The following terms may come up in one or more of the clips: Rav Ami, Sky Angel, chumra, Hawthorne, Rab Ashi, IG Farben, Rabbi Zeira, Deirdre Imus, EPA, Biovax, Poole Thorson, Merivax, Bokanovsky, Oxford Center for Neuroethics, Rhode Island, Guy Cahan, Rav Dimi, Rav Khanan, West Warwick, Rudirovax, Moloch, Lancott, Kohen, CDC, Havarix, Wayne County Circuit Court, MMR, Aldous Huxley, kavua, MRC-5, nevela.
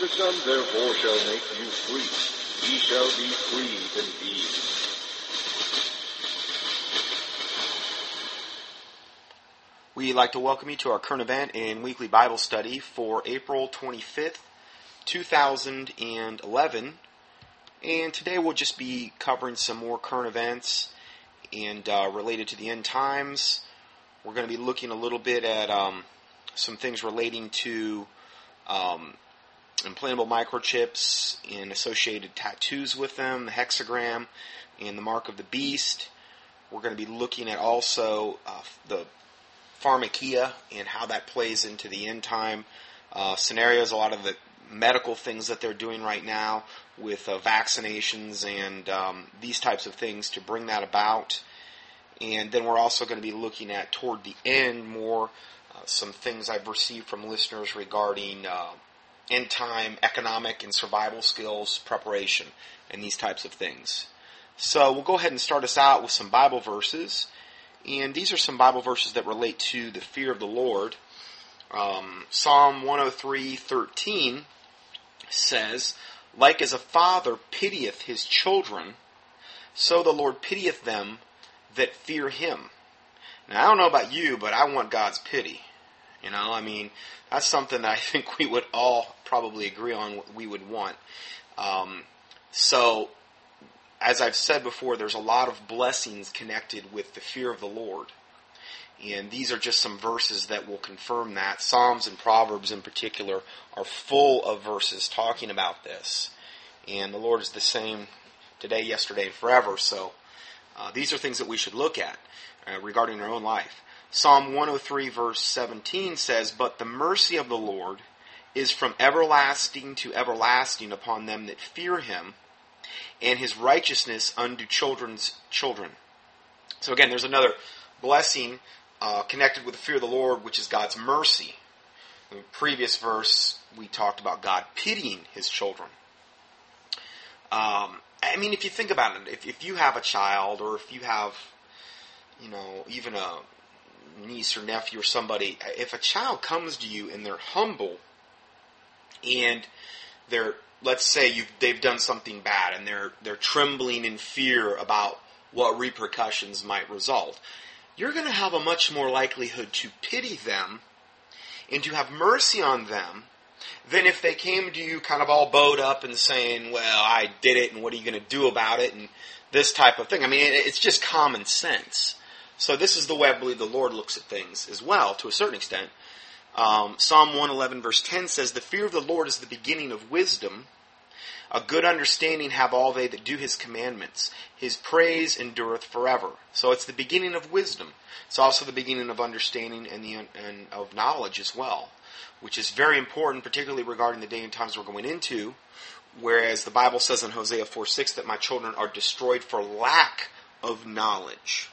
The Son therefore shall make you free. Ye shall be free indeed. We'd like to welcome you to our current event and weekly Bible study for April 25th, 2011. And today we'll just be covering some more current events and related to the end times. We're going to be looking a little bit at some things relating to implantable microchips and associated tattoos with them, the hexagram, and the mark of the beast. We're going to be looking at also the pharmakia and how that plays into the end time scenarios, a lot of the medical things that they're doing right now with vaccinations and these types of things to bring that about. And then we're also going to be looking at, toward the end, more some things I've received from listeners regarding end-time economic and survival skills preparation and these types of things. So we'll go ahead and start us out with some Bible verses. And these are some Bible verses that relate to the fear of the Lord. Psalm 103:13 says, "Like as a father pitieth his children, so the Lord pitieth them that fear him." Now, I don't know about you, but I want God's pity. You know, I mean, that's something that I think we would all probably agree on what we would want. So, as I've said before, there's a lot of blessings connected with the fear of the Lord. And these are just some verses that will confirm that. Psalms and Proverbs in particular are full of verses talking about this. And the Lord is the same today, yesterday, and forever. So, these are things that we should look at regarding our own life. Psalm 103 verse 17 says, "But the mercy of the Lord is from everlasting to everlasting upon them that fear him, and his righteousness unto children's children." So again, there's another blessing connected with the fear of the Lord, which is God's mercy. In the previous verse, we talked about God pitying his children. I mean, if you think about it, if you have a child, or if you have, you know, even a niece or nephew or somebody, if a child comes to you and they're humble, and they're, let's say they've done something bad, and they're trembling in fear about what repercussions might result, you're going to have a much more likelihood to pity them and to have mercy on them than if they came to you kind of all bowed up and saying, "Well, I did it, and what are you going to do about it?" and this type of thing. I mean, it's just common sense. So this is the way I believe the Lord looks at things as well, to a certain extent. Psalm 111 verse 10 says, "The fear of the Lord is the beginning of wisdom. A good understanding have all they that do his commandments. His praise endureth forever." So it's the beginning of wisdom. It's also the beginning of understanding and of knowledge as well, which is very important, particularly regarding the day and times we're going into, whereas the Bible says in Hosea 4:6 that my children are destroyed for lack of knowledge.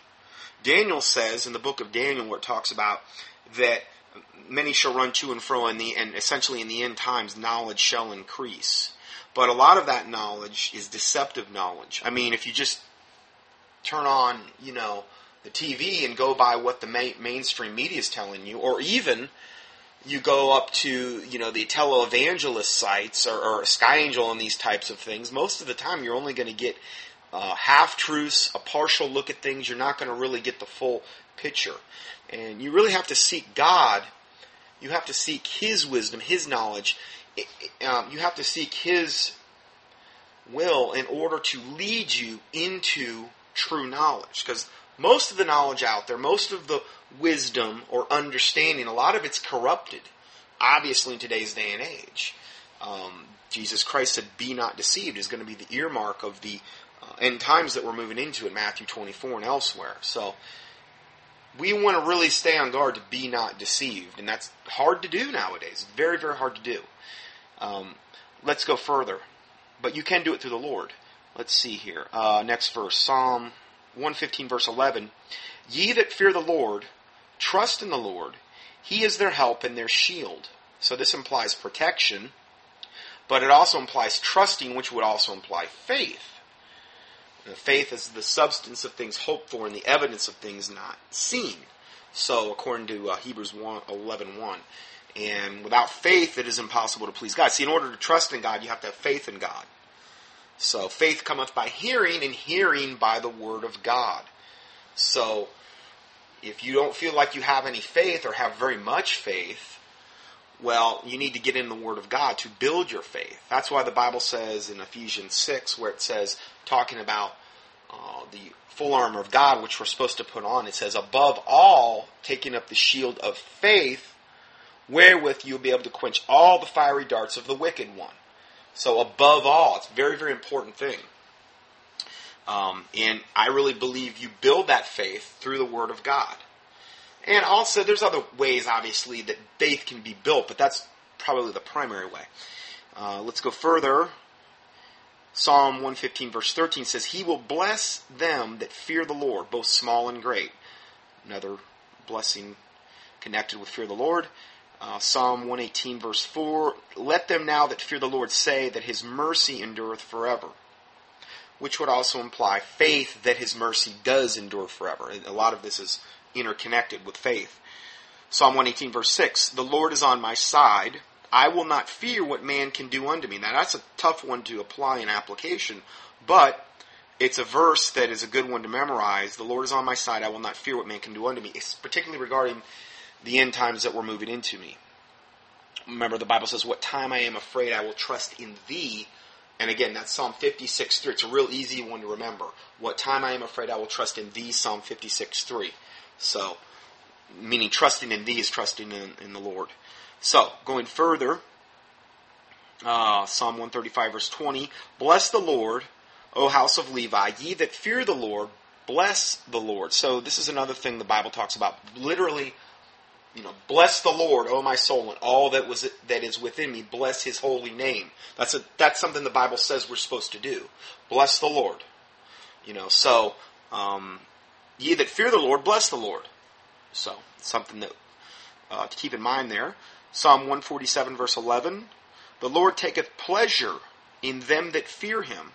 Daniel says, in the book of Daniel, where it talks about that many shall run to and fro, and essentially in the end times, knowledge shall increase. But a lot of that knowledge is deceptive knowledge. I mean, if you just turn on, you know, the TV and go by what the mainstream media is telling you, or even you go up to, you know, the televangelist sites or Sky Angel and these types of things, most of the time you're only going to get half-truths, a partial look at things. You're not going to really get the full picture. And you really have to seek God. You have to seek His wisdom, His knowledge. You have to seek His will in order to lead you into true knowledge. Because most of the knowledge out there, most of the wisdom or understanding, a lot of it's corrupted, obviously, in today's day and age. Jesus Christ said, "Be not deceived," is going to be the earmark of the end times that we're moving into in Matthew 24 and elsewhere. So we want to really stay on guard to be not deceived, and that's hard to do nowadays. Very, very hard to do. Let's go further. But you can do it through the Lord. Let's see here. Next verse, Psalm 115 verse 11. "Ye that fear the Lord, trust in the Lord. He is their help and their shield." So this implies protection, but it also implies trusting, which would also imply faith. And faith is the substance of things hoped for and the evidence of things not seen. So according to Hebrews 1:11, And without faith, it is impossible to please God. See, in order to trust in God, you have to have faith in God. So faith cometh by hearing, and hearing by the word of God. So if you don't feel like you have any faith or have very much faith, well, you need to get in the word of God to build your faith. That's why the Bible says in Ephesians 6, where it says, talking about the full armor of God, which we're supposed to put on, it says, above all, taking up the shield of faith, wherewith you'll be able to quench all the fiery darts of the wicked one. So above all, it's a very, very important thing. And I really believe you build that faith through the Word of God. And also, there's other ways, obviously, that faith can be built, but that's probably the primary way. Let's go further. Psalm 115, verse 13 says, He will bless them that fear the Lord, both small and great. Another blessing connected with fear of the Lord. Psalm 118, verse 4, Let them now that fear the Lord say that His mercy endureth forever. Which would also imply faith that His mercy does endure forever. And a lot of this is interconnected with faith. Psalm 118, verse 6, The Lord is on my side. I will not fear what man can do unto me. Now, that's a tough one to apply in application, but it's a verse that is a good one to memorize. The Lord is on my side. I will not fear what man can do unto me. It's particularly regarding the end times that we're moving into me. Remember, the Bible says, What time I am afraid, I will trust in thee. And again, that's Psalm 56:3. It's a real easy one to remember. What time I am afraid, I will trust in thee, Psalm 56:3. So, meaning trusting in thee is trusting in the Lord. So, going further, Psalm 135, verse 20, Bless the Lord, O house of Levi, ye that fear the Lord, bless the Lord. So, this is another thing the Bible talks about, literally, bless the Lord, O my soul, and all that is within me. Bless His holy name. That's something the Bible says we're supposed to do. Bless the Lord. Ye that fear the Lord, bless the Lord. So something that to keep in mind there. Psalm 147 verse 11: The Lord taketh pleasure in them that fear Him,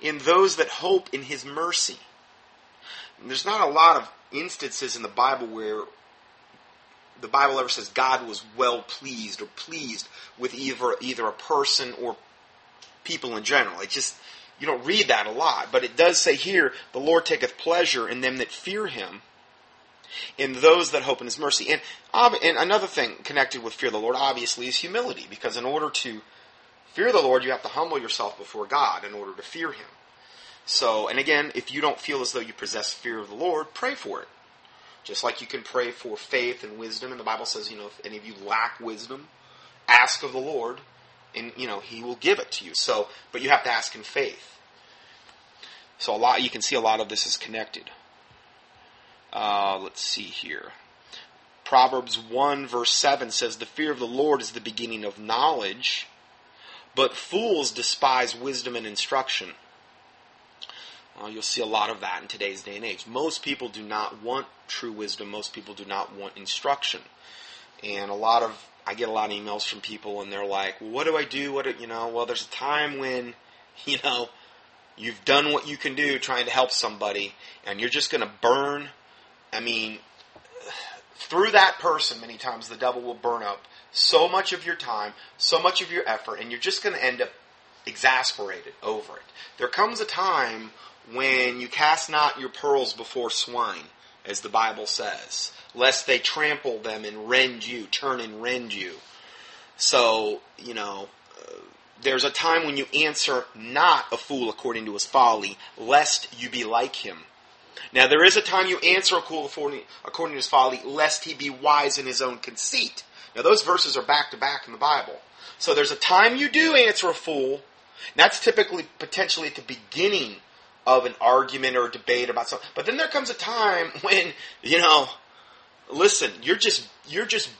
in those that hope in His mercy. And there's not a lot of instances in the Bible where the Bible ever says God was well pleased or pleased with either a person or people in general. It just, you don't read that a lot, but it does say here, the Lord taketh pleasure in them that fear Him, in those that hope in His mercy. And another thing connected with fear of the Lord, obviously, is humility, because in order to fear the Lord, you have to humble yourself before God in order to fear Him. So, and again, if you don't feel as though you possess fear of the Lord, pray for it. Just like you can pray for faith and wisdom, and the Bible says, if any of you lack wisdom, ask of the Lord, and, He will give it to you. So, but you have to ask in faith. So you can see a lot of this is connected. Let's see here. Proverbs 1 verse 7 says, The fear of the Lord is the beginning of knowledge, but fools despise wisdom and instruction. You'll see a lot of that in today's day and age. Most people do not want true wisdom. Most people do not want instruction. And I get a lot of emails from people, and they're like, well, what do I do? Well, there's a time when, you've done what you can do trying to help somebody, and you're just going to burn. Through that person, many times the devil will burn up so much of your time, so much of your effort, and you're just going to end up exasperated over it. There comes a time when you cast not your pearls before swine, as the Bible says, lest they trample them and turn and rend you. So, there's a time when you answer not a fool according to his folly, lest you be like him. Now, there is a time you answer a fool according to his folly, lest he be wise in his own conceit. Now, those verses are back to back in the Bible. So there's a time you do answer a fool, and that's typically, potentially at the beginning of an argument or a debate about something. But then there comes a time when, listen, you're just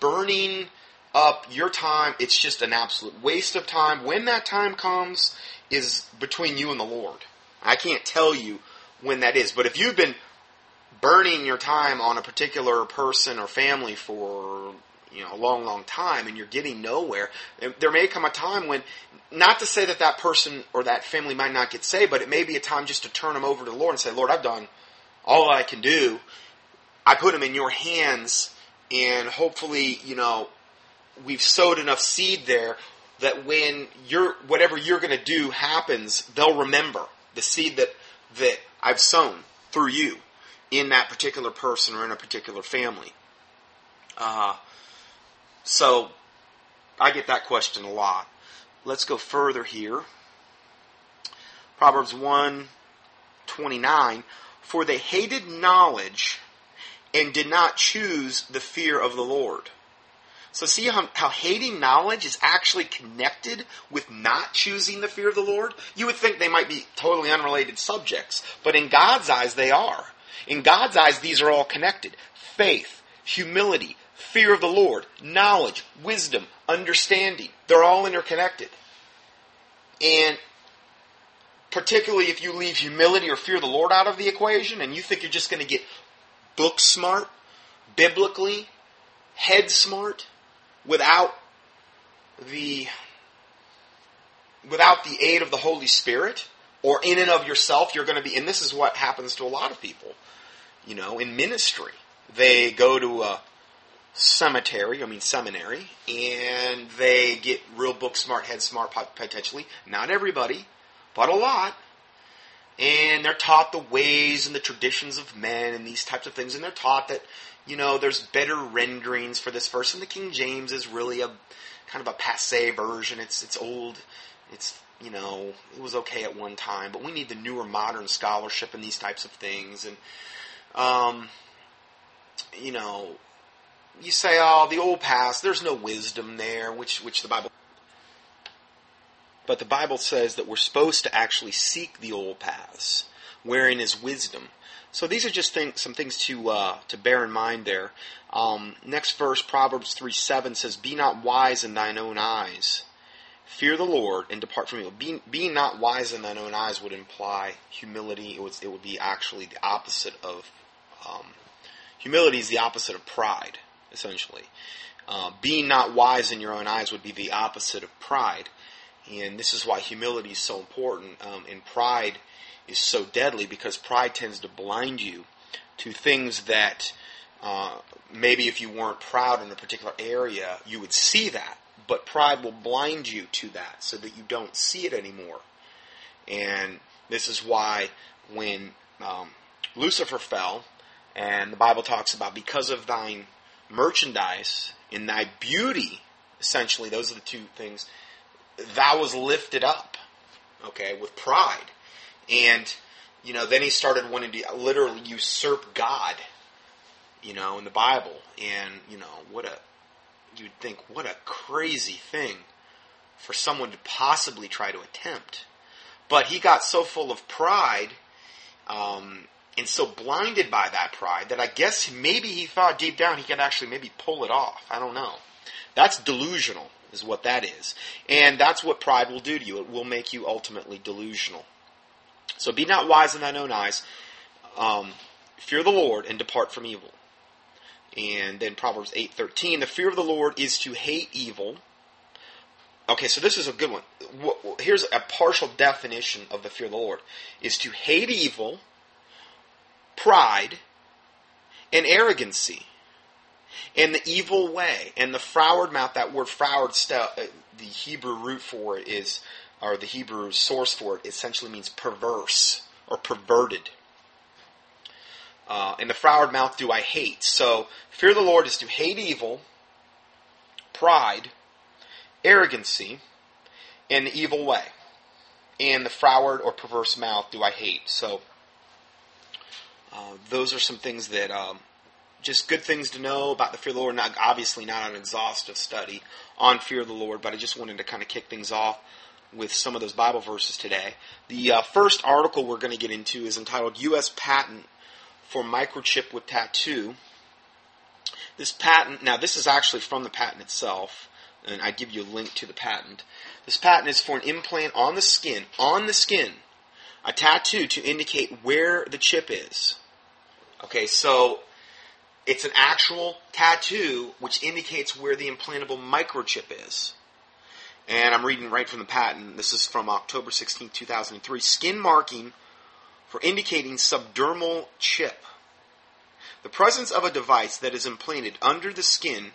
burning up your time. It's just an absolute waste of time. When that time comes is between you and the Lord. I can't tell you when that is. But if you've been burning your time on a particular person or family for a long, long time, and you're getting nowhere, there may come a time when, not to say that that person or that family might not get saved, but it may be a time just to turn them over to the Lord and say, Lord, I've done all I can do. I put them in your hands, and hopefully, we've sowed enough seed there that when whatever you're going to do happens, they'll remember the seed that I've sown through you in that particular person or in a particular family. So I get that question a lot. Let's go further here. Proverbs 1:29, for they hated knowledge and did not choose the fear of the Lord. So see how hating knowledge is actually connected with not choosing the fear of the Lord? You would think they might be totally unrelated subjects, but in God's eyes they are. In God's eyes, these are all connected. Faith, humility, fear of the Lord, knowledge, wisdom, understanding. They're all interconnected. And particularly if you leave humility or fear of the Lord out of the equation and you think you're just going to get book smart, biblically, head smart, without the aid of the Holy Spirit, or in and of yourself, you're going to be, and this is what happens to a lot of people, you know, in ministry. They go to a seminary, and they get real book smart, head smart, potentially. Not everybody, but a lot. And they're taught the ways and the traditions of men and these types of things, and they're taught that, you know, there's better renderings for this verse, and the King James is really a kind of a passé version. It's old. It's, you know, it was okay at one time, but we need the newer modern scholarship and these types of things. And, you know, you say, oh, the old past, there's no wisdom there, which the Bible... But the Bible says that we're supposed to actually seek the old paths, wherein is wisdom. So these are just some things to bear in mind there. Next verse, Proverbs 3:7 says, be not wise in thine own eyes. Fear the Lord and depart from evil. Be not wise in thine own eyes would imply humility. It would be actually the opposite of... humility is the opposite of pride, essentially. Be not wise in your own eyes would be the opposite of pride. And this is why humility is so important. And pride is so deadly because pride tends to blind you to things that maybe if you weren't proud in a particular area, you would see that. But pride will blind you to that so that you don't see it anymore. And this is why when Lucifer fell, and the Bible talks about because of thine merchandise and thy beauty, essentially, those are the two things, thou was lifted up, okay, with pride. And, you know, then he started wanting to literally usurp God, you know, in the Bible. And, you know, you'd think, what a crazy thing for someone to possibly try to attempt. But he got so full of pride and so blinded by that pride that I guess maybe he thought deep down he could actually maybe pull it off. I don't know. That's delusional is what that is. And that's what pride will do to you. It will make you ultimately delusional. So be not wise in thine own eyes. Fear the Lord and depart from evil. And then Proverbs 8:13, the fear of the Lord is to hate evil. Okay, so this is a good one. Here's a partial definition of the fear of the Lord. Is to hate evil, pride, and arrogancy, and the evil way, and the froward mouth. That word froward, the Hebrew root for it is, or the Hebrew source for it, essentially means perverse or perverted. And the froward mouth do I hate. So, fear of the Lord is to hate evil, pride, arrogancy, and the evil way. And the froward or perverse mouth do I hate. So, those are some things that, just good things to know about the fear of the Lord. Not, obviously not an exhaustive study on fear of the Lord, but I just wanted to kind of kick things off with some of those Bible verses today. The first article we're going to get into is entitled, U.S. Patent for Microchip with Tattoo. This patent, now this is actually from the patent itself, and I give you a link to the patent. This patent is for an implant on the skin, a tattoo to indicate where the chip is. Okay, so it's an actual tattoo which indicates where the implantable microchip is. And I'm reading right from the patent. This is from October 16, 2003. Skin marking for indicating subdermal chip. The presence of a device that is implanted under the skin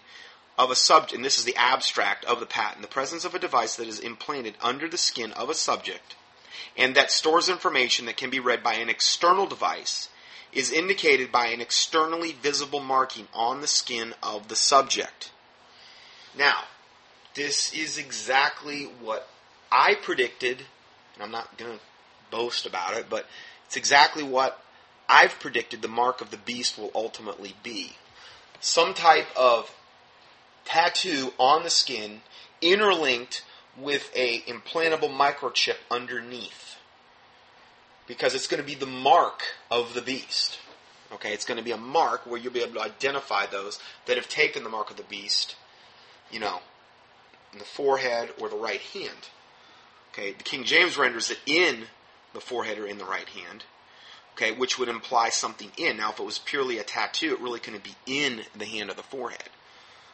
of a subject, and this is the abstract of the patent, the presence of a device that is implanted under the skin of a subject and that stores information that can be read by an external device is indicated by an externally visible marking on the skin of the subject. Now, this is exactly what I predicted, and I'm not going to boast about it, but it's exactly what I've predicted the mark of the beast will ultimately be. Some type of tattoo on the skin interlinked with a implantable microchip underneath. Because it's going to be the mark of the beast. Okay, it's going to be a mark where you'll be able to identify those that have taken the mark of the beast, you know, in the forehead or the right hand. Okay, the King James renders it in the forehead or in the right hand. Okay, which would imply something in. Now, if it was purely a tattoo, it really couldn't be in the hand or the forehead.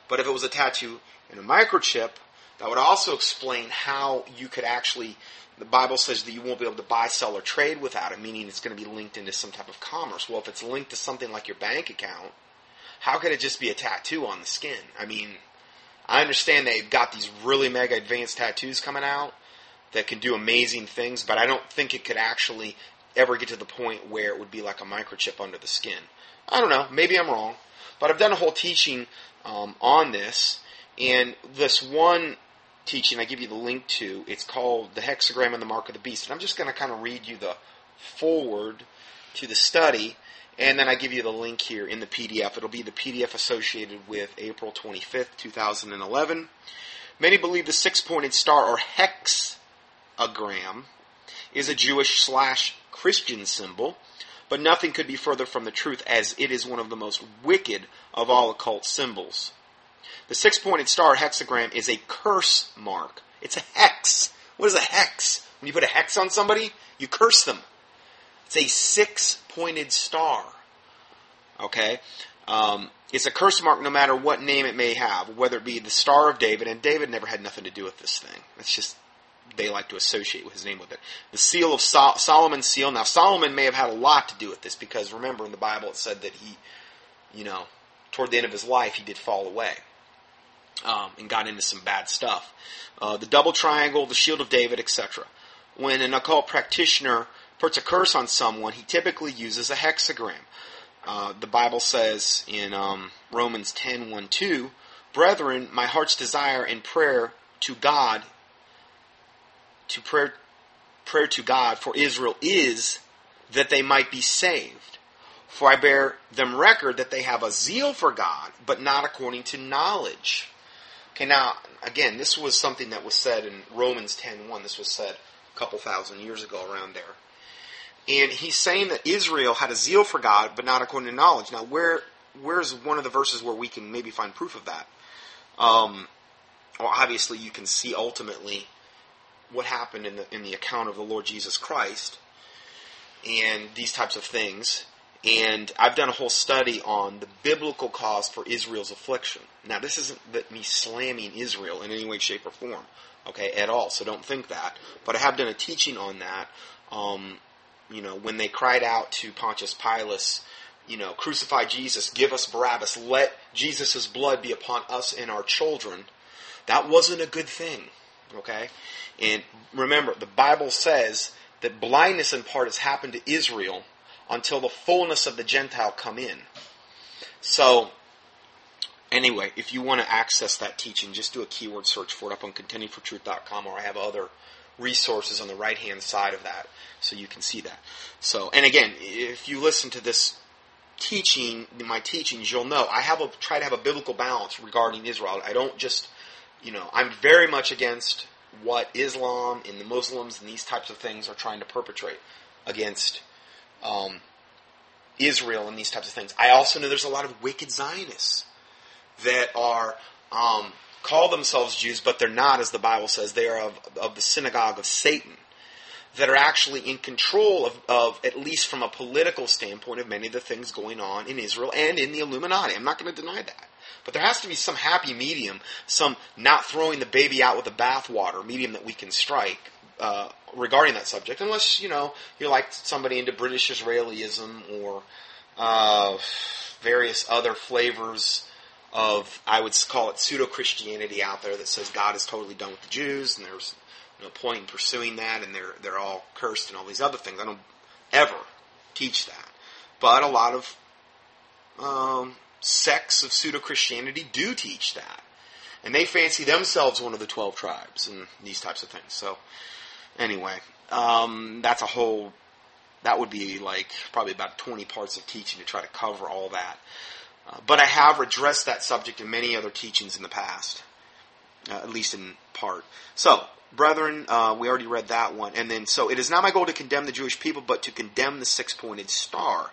But if it was a tattoo and a microchip, that would also explain how you could actually, the Bible says that you won't be able to buy, sell, or trade without it, meaning it's going to be linked into some type of commerce. Well, if it's linked to something like your bank account, how could it just be a tattoo on the skin? I mean, I understand they've got these really mega advanced tattoos coming out that can do amazing things, but I don't think it could actually ever get to the point where it would be like a microchip under the skin. I don't know. Maybe I'm wrong. But I've done a whole teaching on this. And this one teaching I give you the link to, it's called The Hexagram and the Mark of the Beast. And I'm just going to kind of read you the foreword to the study. And then I give you the link here in the PDF. It'll be the PDF associated with April 25th, 2011. Many believe the six-pointed star or hexagram is a Jewish / Christian symbol, but nothing could be further from the truth as it is one of the most wicked of all occult symbols. The six-pointed star hexagram is a curse mark. It's a hex. What is a hex? When you put a hex on somebody, you curse them. It's a six-pointed star. Okay? It's a curse mark no matter what name it may have, whether it be the Star of David, and David never had nothing to do with this thing. That's just, they like to associate with his name with it. The seal of Solomon's seal. Now, Solomon may have had a lot to do with this because, remember, in the Bible it said that he, you know, toward the end of his life, he did fall away and got into some bad stuff. The double triangle, the shield of David, etc. When an occult practitioner puts a curse on someone, he typically uses a hexagram. The Bible says in Romans 10:1-2, "Brethren, my heart's desire and prayer to God prayer to God for Israel is that they might be saved. For I bear them record that they have a zeal for God, but not according to knowledge." Okay, now, again, this was something that was said in Romans 10:1. This was said a couple thousand years ago around there. And he's saying that Israel had a zeal for God, but not according to knowledge. Now, where's one of the verses where we can maybe find proof of that? Well, obviously, you can see ultimately what happened in the account of the Lord Jesus Christ and these types of things. And I've done a whole study on the biblical cause for Israel's affliction. Now, this isn't me slamming Israel in any way, shape, or form, okay, at all. So don't think that. But I have done a teaching on that. You know, when they cried out to Pontius Pilate, you know, "Crucify Jesus, give us Barabbas, let Jesus' blood be upon us and our children," that wasn't a good thing. Okay? And remember, the Bible says that blindness in part has happened to Israel until the fullness of the Gentile come in. So, anyway, if you want to access that teaching, just do a keyword search for it up on ContendingForTruth.com, or I have other resources on the right-hand side of that, so you can see that. So, and again, if you listen to this teaching, my teachings, you'll know I have try to have a biblical balance regarding Israel. I don't just... You know, I'm very much against what Islam and the Muslims and these types of things are trying to perpetrate against Israel and these types of things. I also know there's a lot of wicked Zionists that are call themselves Jews, but they're not, as the Bible says. They are of the synagogue of Satan, that are actually in control of, at least from a political standpoint, of many of the things going on in Israel and in the Illuminati. I'm not going to deny that. But there has to be some happy medium, some not throwing the baby out with the bathwater medium that we can strike regarding that subject. Unless, you know, you're like somebody into British Israelism or various other flavors of, I would call it, pseudo-Christianity out there that says God is totally done with the Jews and there's no point in pursuing that and they're all cursed and all these other things. I don't ever teach that. But a lot of sects of pseudo-Christianity do teach that. And they fancy themselves one of the 12 tribes and these types of things. So, anyway, that's a whole... That would be like probably about 20 parts of teaching to try to cover all that. But I have addressed that subject in many other teachings in the past, at least in part. So, brethren, we already read that one. And then, so, it is not my goal to condemn the Jewish people, but to condemn the six-pointed star,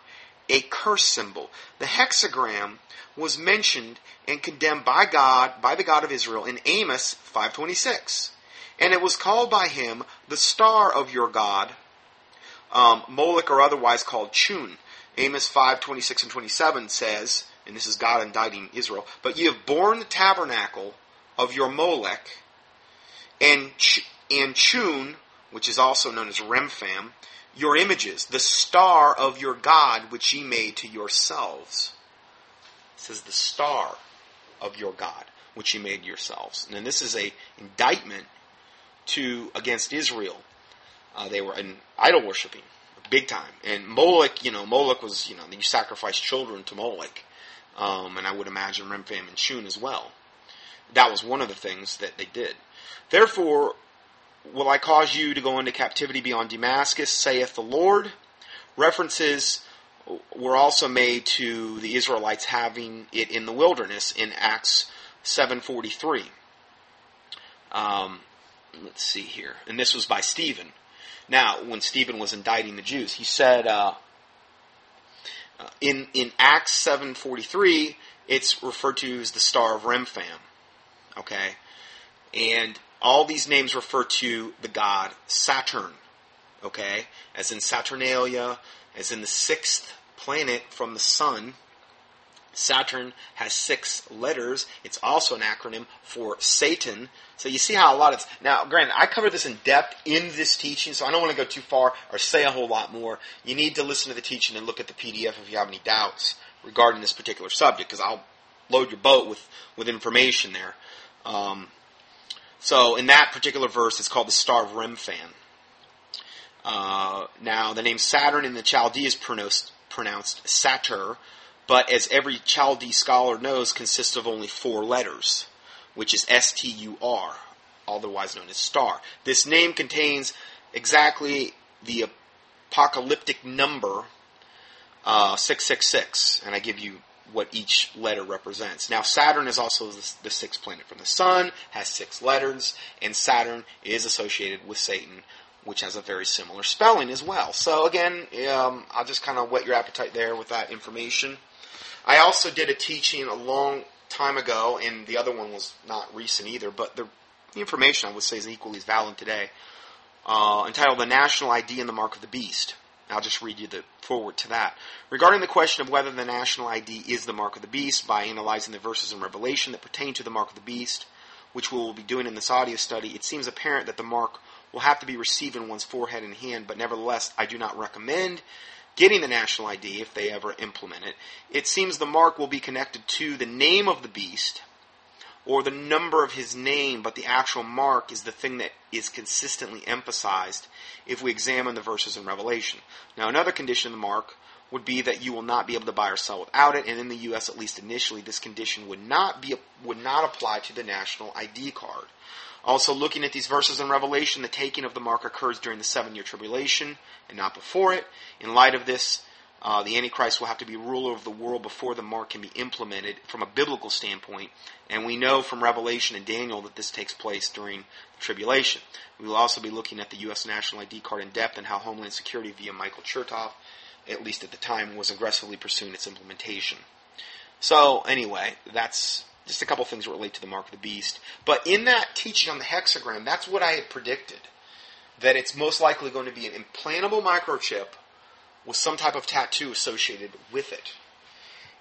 a curse symbol. The hexagram was mentioned and condemned by God, by the God of Israel, in Amos 5:26. And it was called by him the star of your God, Moloch or otherwise called Chun. Amos 5:26 and 27 says, and this is God indicting Israel, but ye have borne the tabernacle of your Molech, and Chun, which is also known as Rempham, your images, the star of your God which ye made to yourselves. It says the star of your God which ye made yourselves. And this is a indictment against Israel. They were in idol worshiping, big time. And Moloch, Moloch was, you sacrificed children to Moloch. And I would imagine Rempham and Chun as well. That was one of the things that they did. Therefore, will I cause you to go into captivity beyond Damascus, saith the Lord. References were also made to the Israelites having it in the wilderness in Acts 7:43. Let's see here. And this was by Stephen. Now, when Stephen was indicting the Jews, he said, in Acts 7:43, it's referred to as the Star of Rempham. Okay? And all these names refer to the god Saturn. Okay? As in Saturnalia, as in the sixth planet from the sun. Saturn has 6 letters. It's also an acronym for Satan. So you see how a lot of... Now, granted, I cover this in depth in this teaching, so I don't want to go too far or say a whole lot more. You need to listen to the teaching and look at the PDF if you have any doubts regarding this particular subject, because I'll load your boat with information there. So in that particular verse, it's called the Star of Rempham. Now, the name Saturn in the Chaldee is pronounced Satyr, but as every Chaldee scholar knows, consists of only 4 letters, which is S-T-U-R, otherwise known as star. This name contains exactly the apocalyptic number 666, and I give you what each letter represents. Now, Saturn is also the 6th planet from the sun, has 6 letters, and Saturn is associated with Satan, which has a very similar spelling as well. So again, I'll just kind of whet your appetite there with that information. I also did a teaching a long time ago, and the other one was not recent either, but the information I would say is equally as valid today, entitled The National ID and the Mark of the Beast. I'll just read you the forward to that. Regarding the question of whether the national ID is the mark of the beast, by analyzing the verses in Revelation that pertain to the mark of the beast, which we will be doing in this audio study, it seems apparent that the mark will have to be received in one's forehead and hand, but nevertheless, I do not recommend getting the national ID if they ever implement it. It seems the mark will be connected to the name of the beast or the number of his name, but the actual mark is the thing that is consistently emphasized if we examine the verses in Revelation. Now, another condition of the mark would be that you will not be able to buy or sell without it, and in the U.S., at least initially, this condition would not apply to the national ID card. Also, looking at these verses in Revelation, the taking of the mark occurs during the 7-year tribulation and not before it. In light of this, the Antichrist will have to be ruler of the world before the mark can be implemented from a biblical standpoint. And we know from Revelation and Daniel that this takes place during the tribulation. We will also be looking at the U.S. National ID card in depth and how Homeland Security via Michael Chertoff, at least at the time, was aggressively pursuing its implementation. So, anyway, that's... just a couple things that relate to the mark of the beast. But in that teaching on the hexagram, that's what I had predicted. That it's most likely going to be an implantable microchip with some type of tattoo associated with it.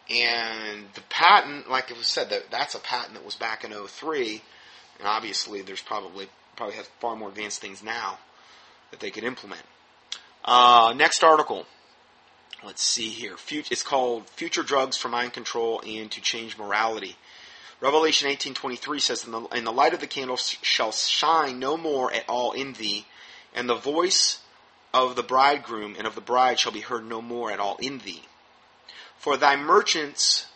And the patent, like it was said, that's a patent that was back in 2003. And obviously there's probably has far more advanced things now that they could implement. Next article. Let's see here. It's called Future Drugs for Mind Control and to Change Morality. Revelation 18:23 says, "And the light of the candle shall shine no more at all in thee, and the voice of the bridegroom and of the bride shall be heard no more at all in thee. For thy merchants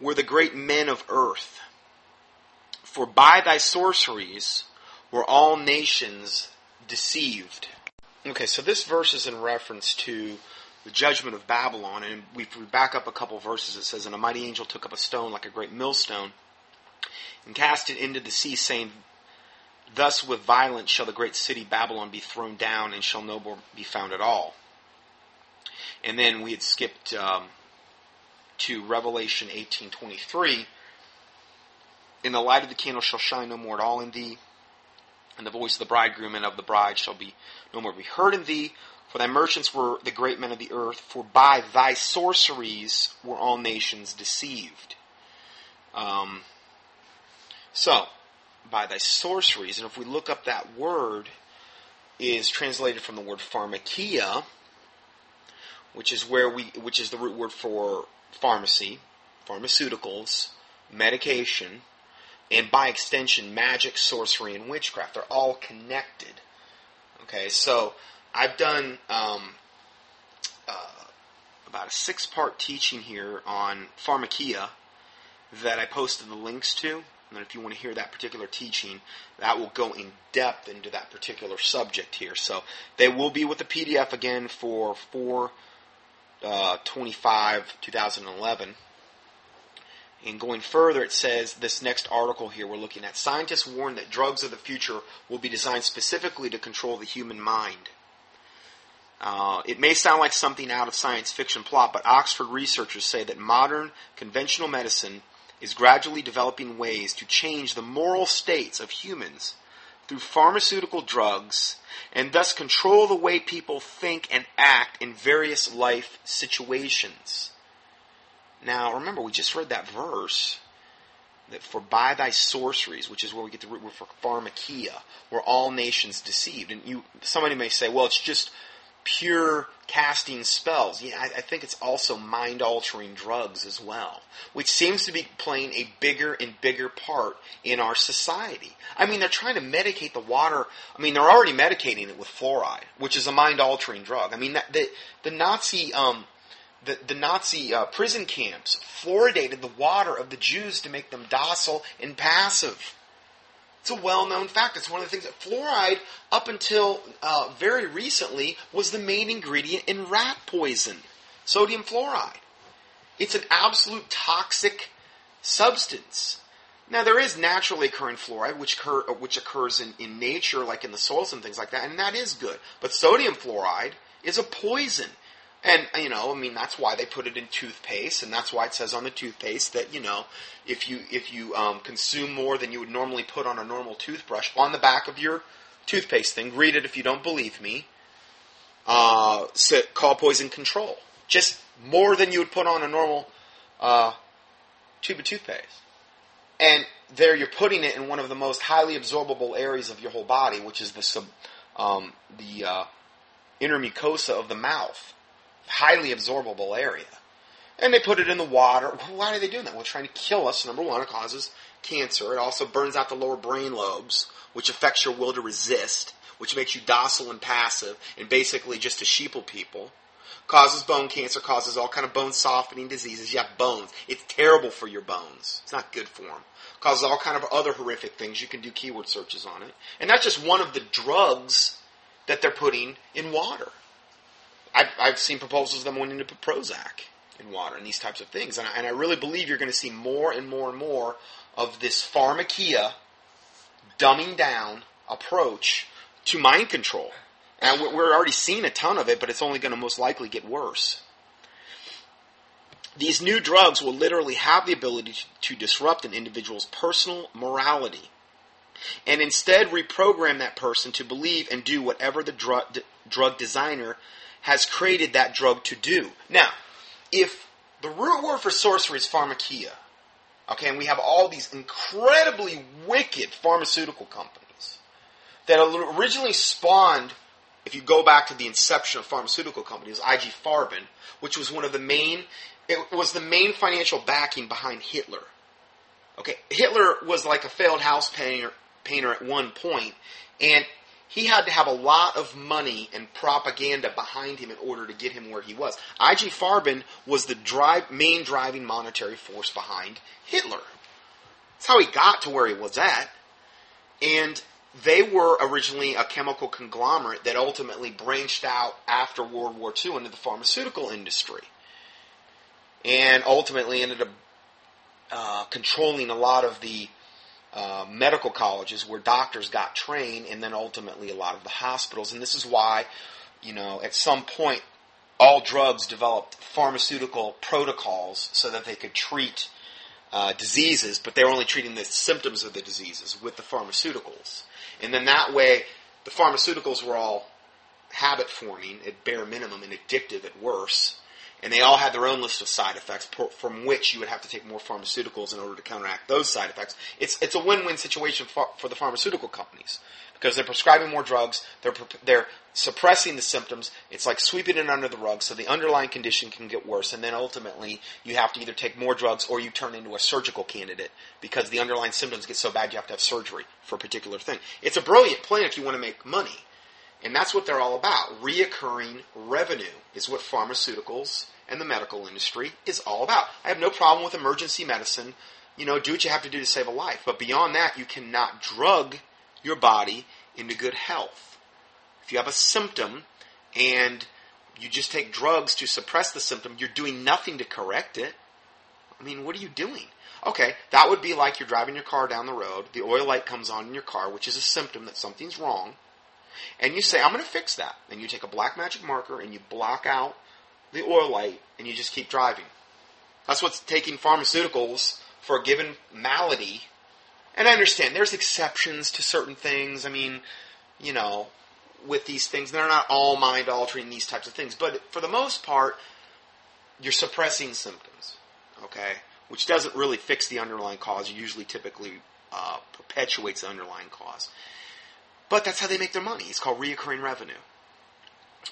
were the great men of earth. For by thy sorceries were all nations deceived." Okay, so this verse is in reference to the judgment of Babylon, and if we back up a couple verses, it says, "And a mighty angel took up a stone like a great millstone, and cast it into the sea, saying, Thus with violence shall the great city Babylon be thrown down, and shall no more be found at all." And then we had skipped to Revelation 18:23, "And the light of the candle shall shine no more at all in thee, and the voice of the bridegroom and of the bride shall be no more be heard in thee, for thy merchants were the great men of the earth, for by thy sorceries were all nations deceived." So, by thy sorceries, and if we look up that word, is translated from the word pharmakia, which is the root word for pharmacy, pharmaceuticals, medication, and by extension, magic, sorcery, and witchcraft. They're all connected. Okay, so I've done about a 6-part teaching here on pharmakia that I posted the links to. And if you want to hear that particular teaching, that will go in depth into that particular subject here. So they will be with the PDF again for 4/25/2011. And going further, it says, this next article here we're looking at, "Scientists warn that drugs of the future will be designed specifically to control the human mind." It may sound like something out of science fiction plot, but Oxford researchers say that modern conventional medicine is gradually developing ways to change the moral states of humans through pharmaceutical drugs and thus control the way people think and act in various life situations. Now, remember, we just read that verse, that "for by thy sorceries," which is where we get the root word for pharmakia, "were all nations deceived." And somebody may say, well, it's just pure casting spells. Yeah, I think it's also mind-altering drugs as well, which seems to be playing a bigger and bigger part in our society. I mean, they're trying to medicate the water. I mean, they're already medicating it with fluoride, which is a mind-altering drug. I mean, the Nazi... The Nazi prison camps fluoridated the water of the Jews to make them docile and passive. It's a well-known fact. It's one of the things that fluoride, up until very recently, was the main ingredient in rat poison, sodium fluoride. It's an absolute toxic substance. Now, there is naturally occurring fluoride, which occurs in nature, like in the soils and things like that, and that is good. But sodium fluoride is a poison. And, you know, I mean, that's why they put it in toothpaste, and that's why it says on the toothpaste that, you know, if you consume more than you would normally put on a normal toothbrush, on the back of your toothpaste thing, read it if you don't believe me, call poison control. Just more than you would put on a normal tube of toothpaste. And there you're putting it in one of the most highly absorbable areas of your whole body, which is the inner mucosa of the mouth. Highly absorbable area. And they put it in the water. Why are they doing that? Well, trying to kill us, number one. It causes cancer. It also burns out the lower brain lobes, which affects your will to resist, which makes you docile and passive, and basically just a sheeple people. Causes bone cancer, causes all kind of bone softening diseases. You have bones. It's terrible for your bones. It's not good for them. Causes all kind of other horrific things. You can do keyword searches on it. And that's just one of the drugs that they're putting in water. I've seen proposals of them wanting to put Prozac in water and these types of things. And I really believe you're going to see more and more and more of this pharmakia, dumbing down approach to mind control. And we're already seeing a ton of it, but it's only going to most likely get worse. These new drugs will literally have the ability to disrupt an individual's personal morality and instead reprogram that person to believe and do whatever the drug designer has created that drug to do. Now, if the root word for sorcery is pharmakia, okay, and we have all these incredibly wicked pharmaceutical companies that originally spawned if you go back to the inception of pharmaceutical companies, IG Farben, which was one of the main, it was the main financial backing behind Hitler. Okay, Hitler was like a failed house painter at one point, and he had to have a lot of money and propaganda behind him in order to get him where he was. IG Farben was the main driving monetary force behind Hitler. That's how he got to where he was at. And they were originally a chemical conglomerate that ultimately branched out after World War II into the pharmaceutical industry. And ultimately ended up controlling a lot of the medical colleges where doctors got trained, and then ultimately a lot of the hospitals. And this is why, you know, at some point, all drugs developed pharmaceutical protocols so that they could treat diseases, but they were only treating the symptoms of the diseases with the pharmaceuticals. And then that way, the pharmaceuticals were all habit-forming at bare minimum and addictive at worst. And they all had their own list of side effects from which you would have to take more pharmaceuticals in order to counteract those side effects. It's a win-win situation for the pharmaceutical companies because they're prescribing more drugs, they're suppressing the symptoms. It's like sweeping it under the rug so the underlying condition can get worse, and then ultimately you have to either take more drugs or you turn into a surgical candidate because the underlying symptoms get so bad you have to have surgery for a particular thing. It's a brilliant plan if you want to make money. And that's what they're all about. Reoccurring revenue is what pharmaceuticals and the medical industry is all about. I have no problem with emergency medicine. You know, do what you have to do to save a life. But beyond that, you cannot drug your body into good health. If you have a symptom and you just take drugs to suppress the symptom, you're doing nothing to correct it. I mean, what are you doing? Okay, that would be like you're driving your car down the road, the oil light comes on in your car, which is a symptom that something's wrong. And you say, I'm going to fix that. And you take a black magic marker and you block out the oil light and you just keep driving. That's what's taking pharmaceuticals for a given malady. And I understand there's exceptions to certain things. I mean, you know, with these things, they're not all mind-altering, these types of things. But for the most part, you're suppressing symptoms, okay? Which doesn't really fix the underlying cause. It usually typically perpetuates the underlying cause. But that's how they make their money. It's called recurring revenue.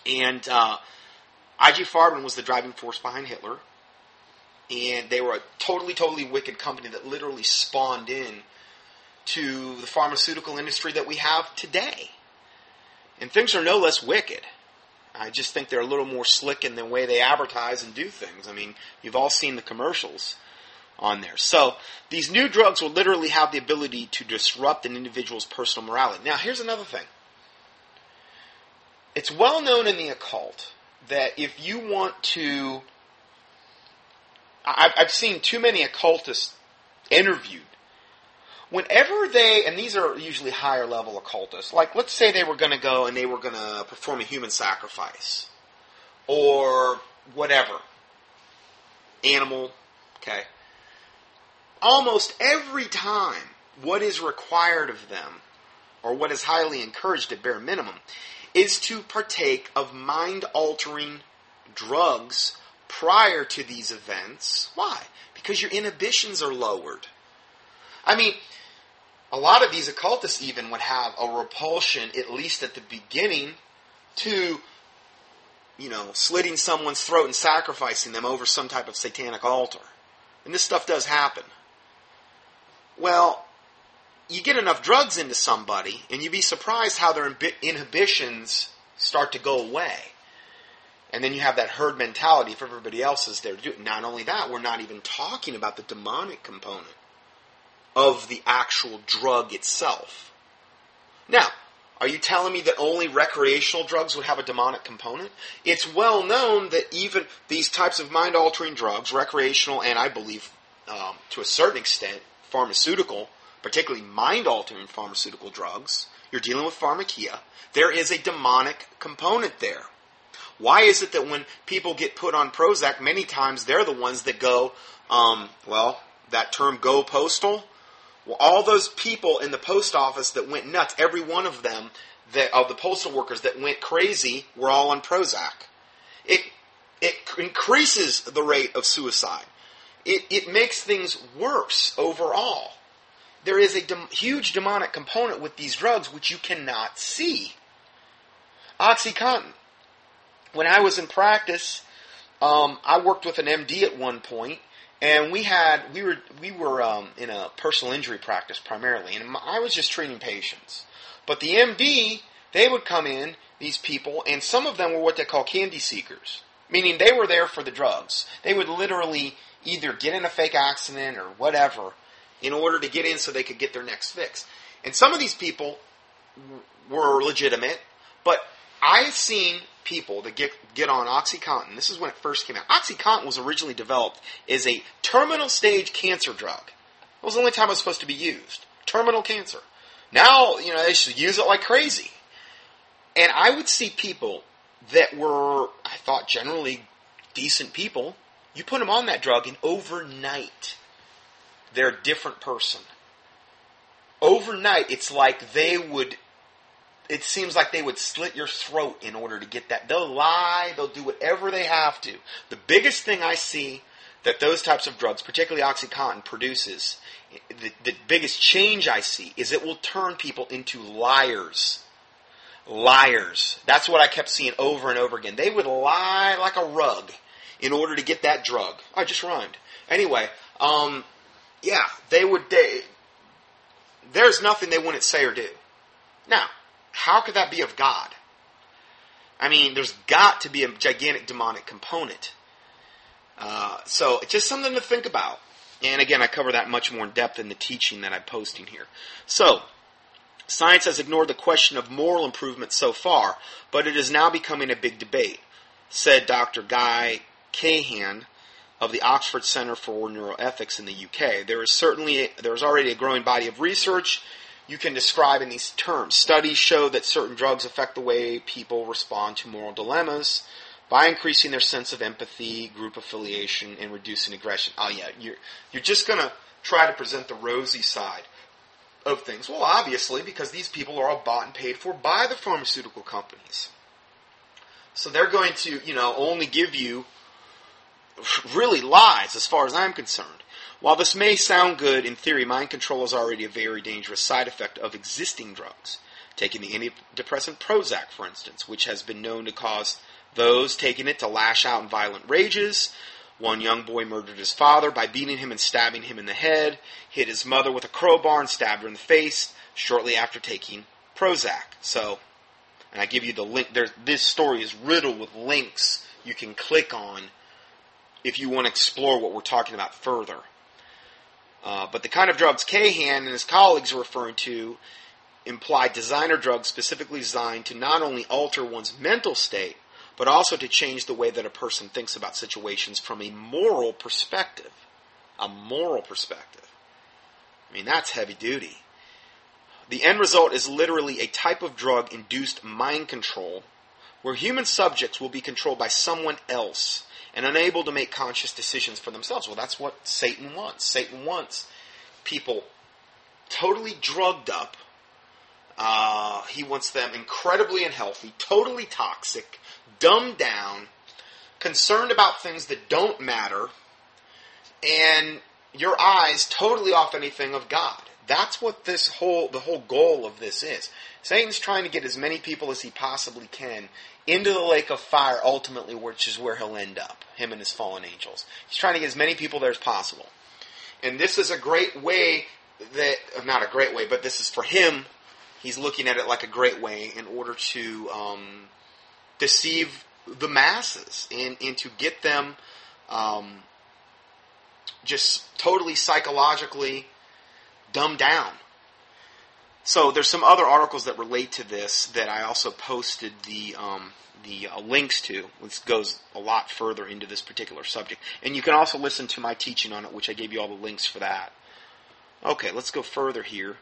And IG Farben was the driving force behind Hitler. And they were a totally, totally wicked company that literally spawned in to the pharmaceutical industry that we have today. And things are no less wicked. I just think they're a little more slick in the way they advertise and do things. I mean, you've all seen the commercials on there. So, these new drugs will literally have the ability to disrupt an individual's personal morality. Now, here's another thing. It's well known in the occult that if you want to... I've seen too many occultists interviewed. Whenever they... And these are usually higher level occultists. Like, let's say they were going to go and they were going to perform a human sacrifice. Or whatever. Animal. Okay. Almost every time, what is required of them, or what is highly encouraged at bare minimum, is to partake of mind-altering drugs prior to these events. Why? Because your inhibitions are lowered. I mean, a lot of these occultists even would have a repulsion, at least at the beginning, to, you know, slitting someone's throat and sacrificing them over some type of satanic altar. And this stuff does happen. Well, you get enough drugs into somebody, and you'd be surprised how their inhibitions start to go away. And then you have that herd mentality if everybody else is there to do it. Not only that, we're not even talking about the demonic component of the actual drug itself. Now, are you telling me that only recreational drugs would have a demonic component? It's well known that even these types of mind-altering drugs, recreational and I believe to a certain extent, pharmaceutical, particularly mind-altering pharmaceutical drugs, you're dealing with pharmakia, there is a demonic component there. Why is it that when people get put on Prozac, many times they're the ones that go, well, that term go postal? Well, all those people in the post office that went nuts, every one of them, of the postal workers that went crazy, were all on Prozac. It increases the rate of suicide. It makes things worse overall. There is a huge demonic component with these drugs which you cannot see. Oxycontin. When I was in practice, I worked with an MD at one point, and we were in a personal injury practice primarily, and I was just treating patients. But the MD, they would come in, these people, and some of them were what they call candy seekers, meaning they were there for the drugs. They would literally either get in a fake accident or whatever in order to get in so they could get their next fix. And some of these people were legitimate, but I've seen people that get on OxyContin. This is when it first came out. OxyContin was originally developed as a terminal stage cancer drug. It was the only time it was supposed to be used. Terminal cancer. Now, you know, they should use it like crazy. And I would see people that were, I thought, generally decent people. You put them on that drug, and overnight, they're a different person. Overnight, it's like they would... It seems like they would slit your throat in order to get that. They'll lie. They'll do whatever they have to. The biggest thing I see that those types of drugs, particularly OxyContin, produces, the biggest change I see is it will turn people into liars. Liars. That's what I kept seeing over and over again. They would lie like a rug in order to get that drug. I just rhymed. Anyway, yeah, they would. There's nothing they wouldn't say or do. Now, how could that be of God? I mean, there's got to be a gigantic demonic component. So it's just something to think about. And again, I cover that much more in depth in the teaching that I'm posting here. So, science has ignored the question of moral improvement so far, but it is now becoming a big debate, said Dr. Guy Cahan of the Oxford Center for Neuroethics in the UK. There is already a growing body of research you can describe in these terms. Studies show that certain drugs affect the way people respond to moral dilemmas by increasing their sense of empathy, group affiliation, and reducing aggression. Oh yeah, you're just going to try to present the rosy side of things. Well, obviously, because these people are all bought and paid for by the pharmaceutical companies. So they're going to, you know, only give you really lies as far as I'm concerned. While this may sound good, in theory, mind control is already a very dangerous side effect of existing drugs. Taking the antidepressant Prozac, for instance, which has been known to cause those taking it to lash out in violent rages. One young boy murdered his father by beating him and stabbing him in the head, hit his mother with a crowbar and stabbed her in the face shortly after taking Prozac. So, and I give you the link. This story is riddled with links you can click on if you want to explore what we're talking about further. But the kind of drugs Cahan and his colleagues are referring to imply designer drugs specifically designed to not only alter one's mental state, but also to change the way that a person thinks about situations from a moral perspective. A moral perspective. I mean, that's heavy duty. The end result is literally a type of drug-induced mind control where human subjects will be controlled by someone else and unable to make conscious decisions for themselves. Well, that's what Satan wants. Satan wants people totally drugged up. He wants them incredibly unhealthy, totally toxic, dumbed down, concerned about things that don't matter, and your eyes totally off anything of God. That's what the whole goal of this is. Satan's trying to get as many people as he possibly can into the lake of fire, ultimately, which is where he'll end up, him and his fallen angels. He's trying to get as many people there as possible. And this is a great way that, not a great way, but this is for him, he's looking at it like a great way in order to deceive the masses and to get them just totally psychologically dumbed down. So there's some other articles that relate to this that I also posted the links to, which goes a lot further into this particular subject. And you can also listen to my teaching on it, which I gave you all the links for that. Okay, let's go further here.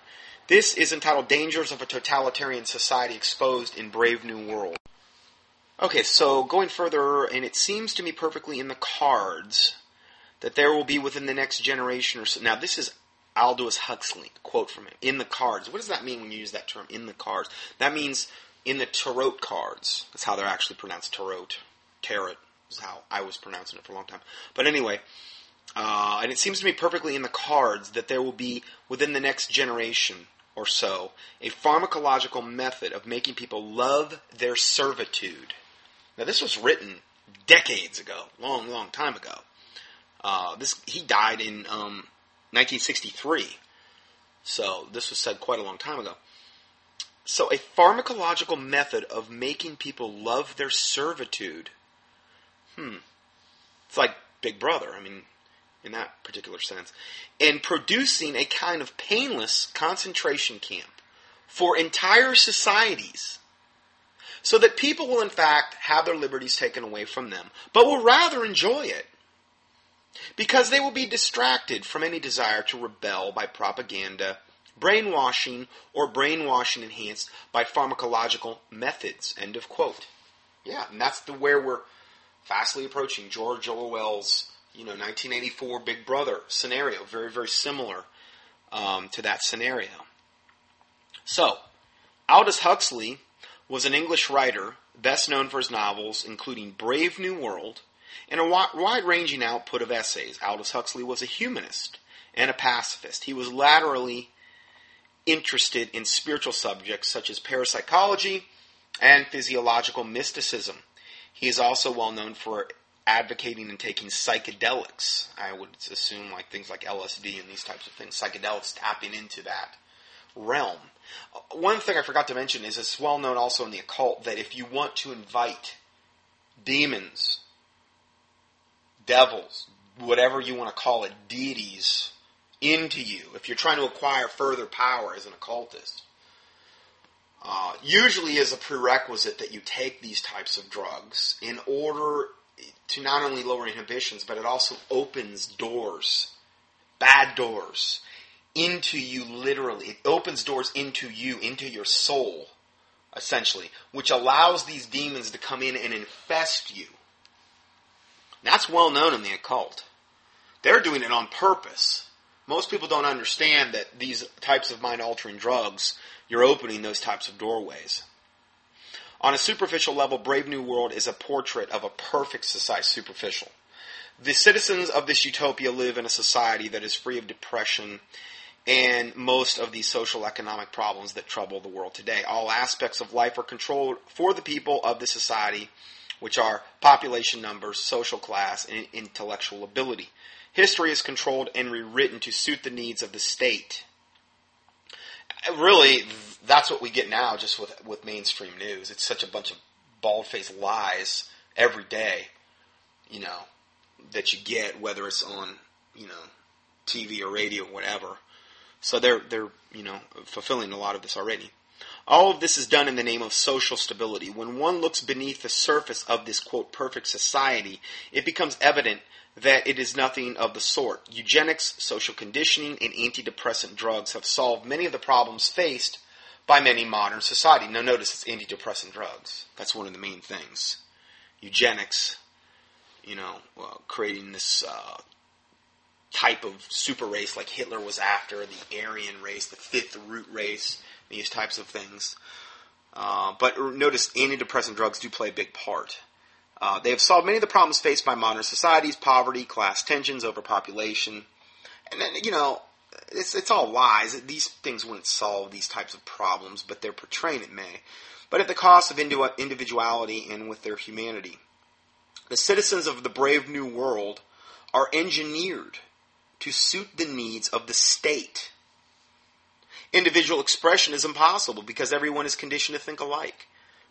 This is entitled Dangers of a Totalitarian Society Exposed in Brave New World. Okay, so going further, and it seems to me perfectly in the cards that there will be within the next generation or so. Now, this is Aldous Huxley, quote from him, in the cards. What does that mean when you use that term, in the cards? That means in the tarot cards. That's how they're actually pronounced, tarot. Tarot is how I was pronouncing it for a long time. But anyway, and it seems to me perfectly in the cards that there will be within the next generation or so a pharmacological method of making people love their servitude. Now, this was written decades ago, long, long time ago. He died in 1963, so this was said quite a long time ago. So, a pharmacological method of making people love their servitude. It's like Big Brother, I mean, in that particular sense. And producing a kind of painless concentration camp for entire societies so that people will, in fact, have their liberties taken away from them, but will rather enjoy it because they will be distracted from any desire to rebel by propaganda, brainwashing, or brainwashing enhanced by pharmacological methods, end of quote. Yeah, and that's where we're fastly approaching George Orwell's, 1984 Big Brother scenario, very, very similar to that scenario. So, Aldous Huxley was an English writer, best known for his novels, including Brave New World, and a wide-ranging output of essays. Aldous Huxley was a humanist and a pacifist. He was laterally interested in spiritual subjects such as parapsychology and physiological mysticism. He is also well known for advocating and taking psychedelics. I would assume like things like LSD and these types of things. Psychedelics tapping into that realm. One thing I forgot to mention is it's well known also in the occult that if you want to invite demons, devils, whatever you want to call it, deities, into you, if you're trying to acquire further power as an occultist, usually is a prerequisite that you take these types of drugs in order to not only lower inhibitions, but it also opens doors, bad doors, into you literally. It opens doors into you, into your soul, essentially, which allows these demons to come in and infest you. That's well known in the occult. They're doing it on purpose. Most people don't understand that these types of mind-altering drugs, you're opening those types of doorways. On a superficial level, Brave New World is a portrait of a perfect society, superficial. The citizens of this utopia live in a society that is free of depression and most of the social economic problems that trouble the world today. All aspects of life are controlled for the people of the society, which are population numbers, social class, and intellectual ability. History is controlled and rewritten to suit the needs of the state. Really, that's what we get now just with mainstream news. It's such a bunch of bald-faced lies every day, that you get, whether it's on, TV or radio or whatever. So they're fulfilling a lot of this already. All of this is done in the name of social stability. When one looks beneath the surface of this, quote, perfect society, it becomes evident that it is nothing of the sort. Eugenics, social conditioning, and antidepressant drugs have solved many of the problems faced by many modern society. Now notice it's antidepressant drugs. That's one of the main things. Eugenics, creating this type of super race like Hitler was after, the Aryan race, the fifth root race, these types of things. But notice antidepressant drugs do play a big part. They have solved many of the problems faced by modern societies, poverty, class tensions, overpopulation. And then, it's all lies. These things wouldn't solve these types of problems, but they're portraying it may. But at the cost of individuality and with their humanity. The citizens of the Brave New World are engineered to suit the needs of the state. Individual expression is impossible because everyone is conditioned to think alike.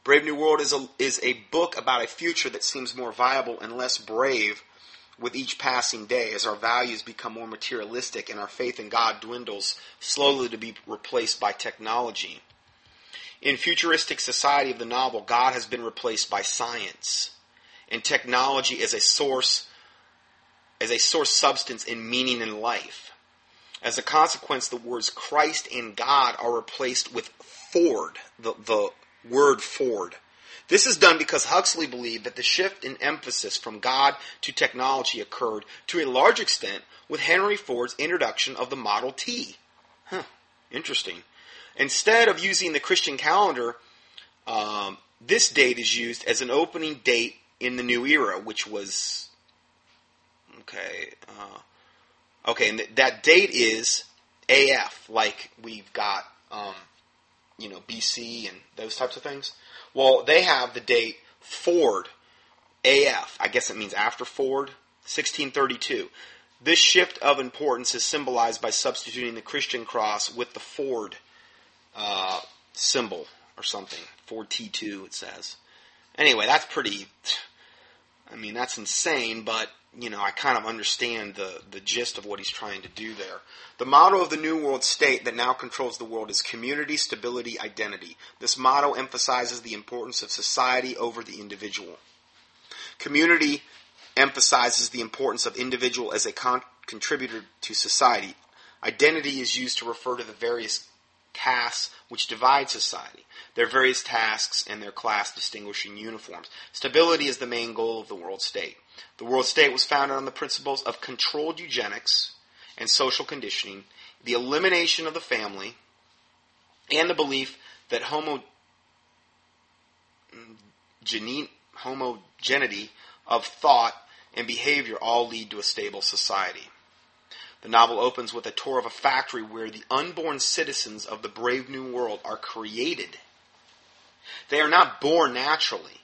Brave New World is a book about a future that seems more viable and less brave with each passing day as our values become more materialistic and our faith in God dwindles slowly to be replaced by technology. In futuristic society of the novel, God has been replaced by science, and technology is a source substance and meaning in life. As a consequence, the words Christ and God are replaced with Ford, the word Ford. This is done because Huxley believed that the shift in emphasis from God to technology occurred to a large extent with Henry Ford's introduction of the Model T. Interesting. Instead of using the Christian calendar, this date is used as an opening date in the new era, which was... Okay, and that date is AF, like we've got BC and those types of things. Well, they have the date Ford AF. I guess it means after Ford, 1632. This shift of importance is symbolized by substituting the Christian cross with the Ford symbol or something. Ford T2, it says. Anyway, that's pretty... I mean, that's insane, but, I kind of understand the gist of what he's trying to do there. The motto of the New World state that now controls the world is community, stability, identity. This motto emphasizes the importance of society over the individual. Community emphasizes the importance of individual as a contributor to society. Identity is used to refer to the various castes which divide society, their various tasks and their class distinguishing uniforms. Stability is the main goal of the world state. The world state was founded on the principles of controlled eugenics and social conditioning, the elimination of the family, and the belief that homogeneity of thought and behavior all lead to a stable society. The novel opens with a tour of a factory where the unborn citizens of the Brave New World are created. They are not born naturally,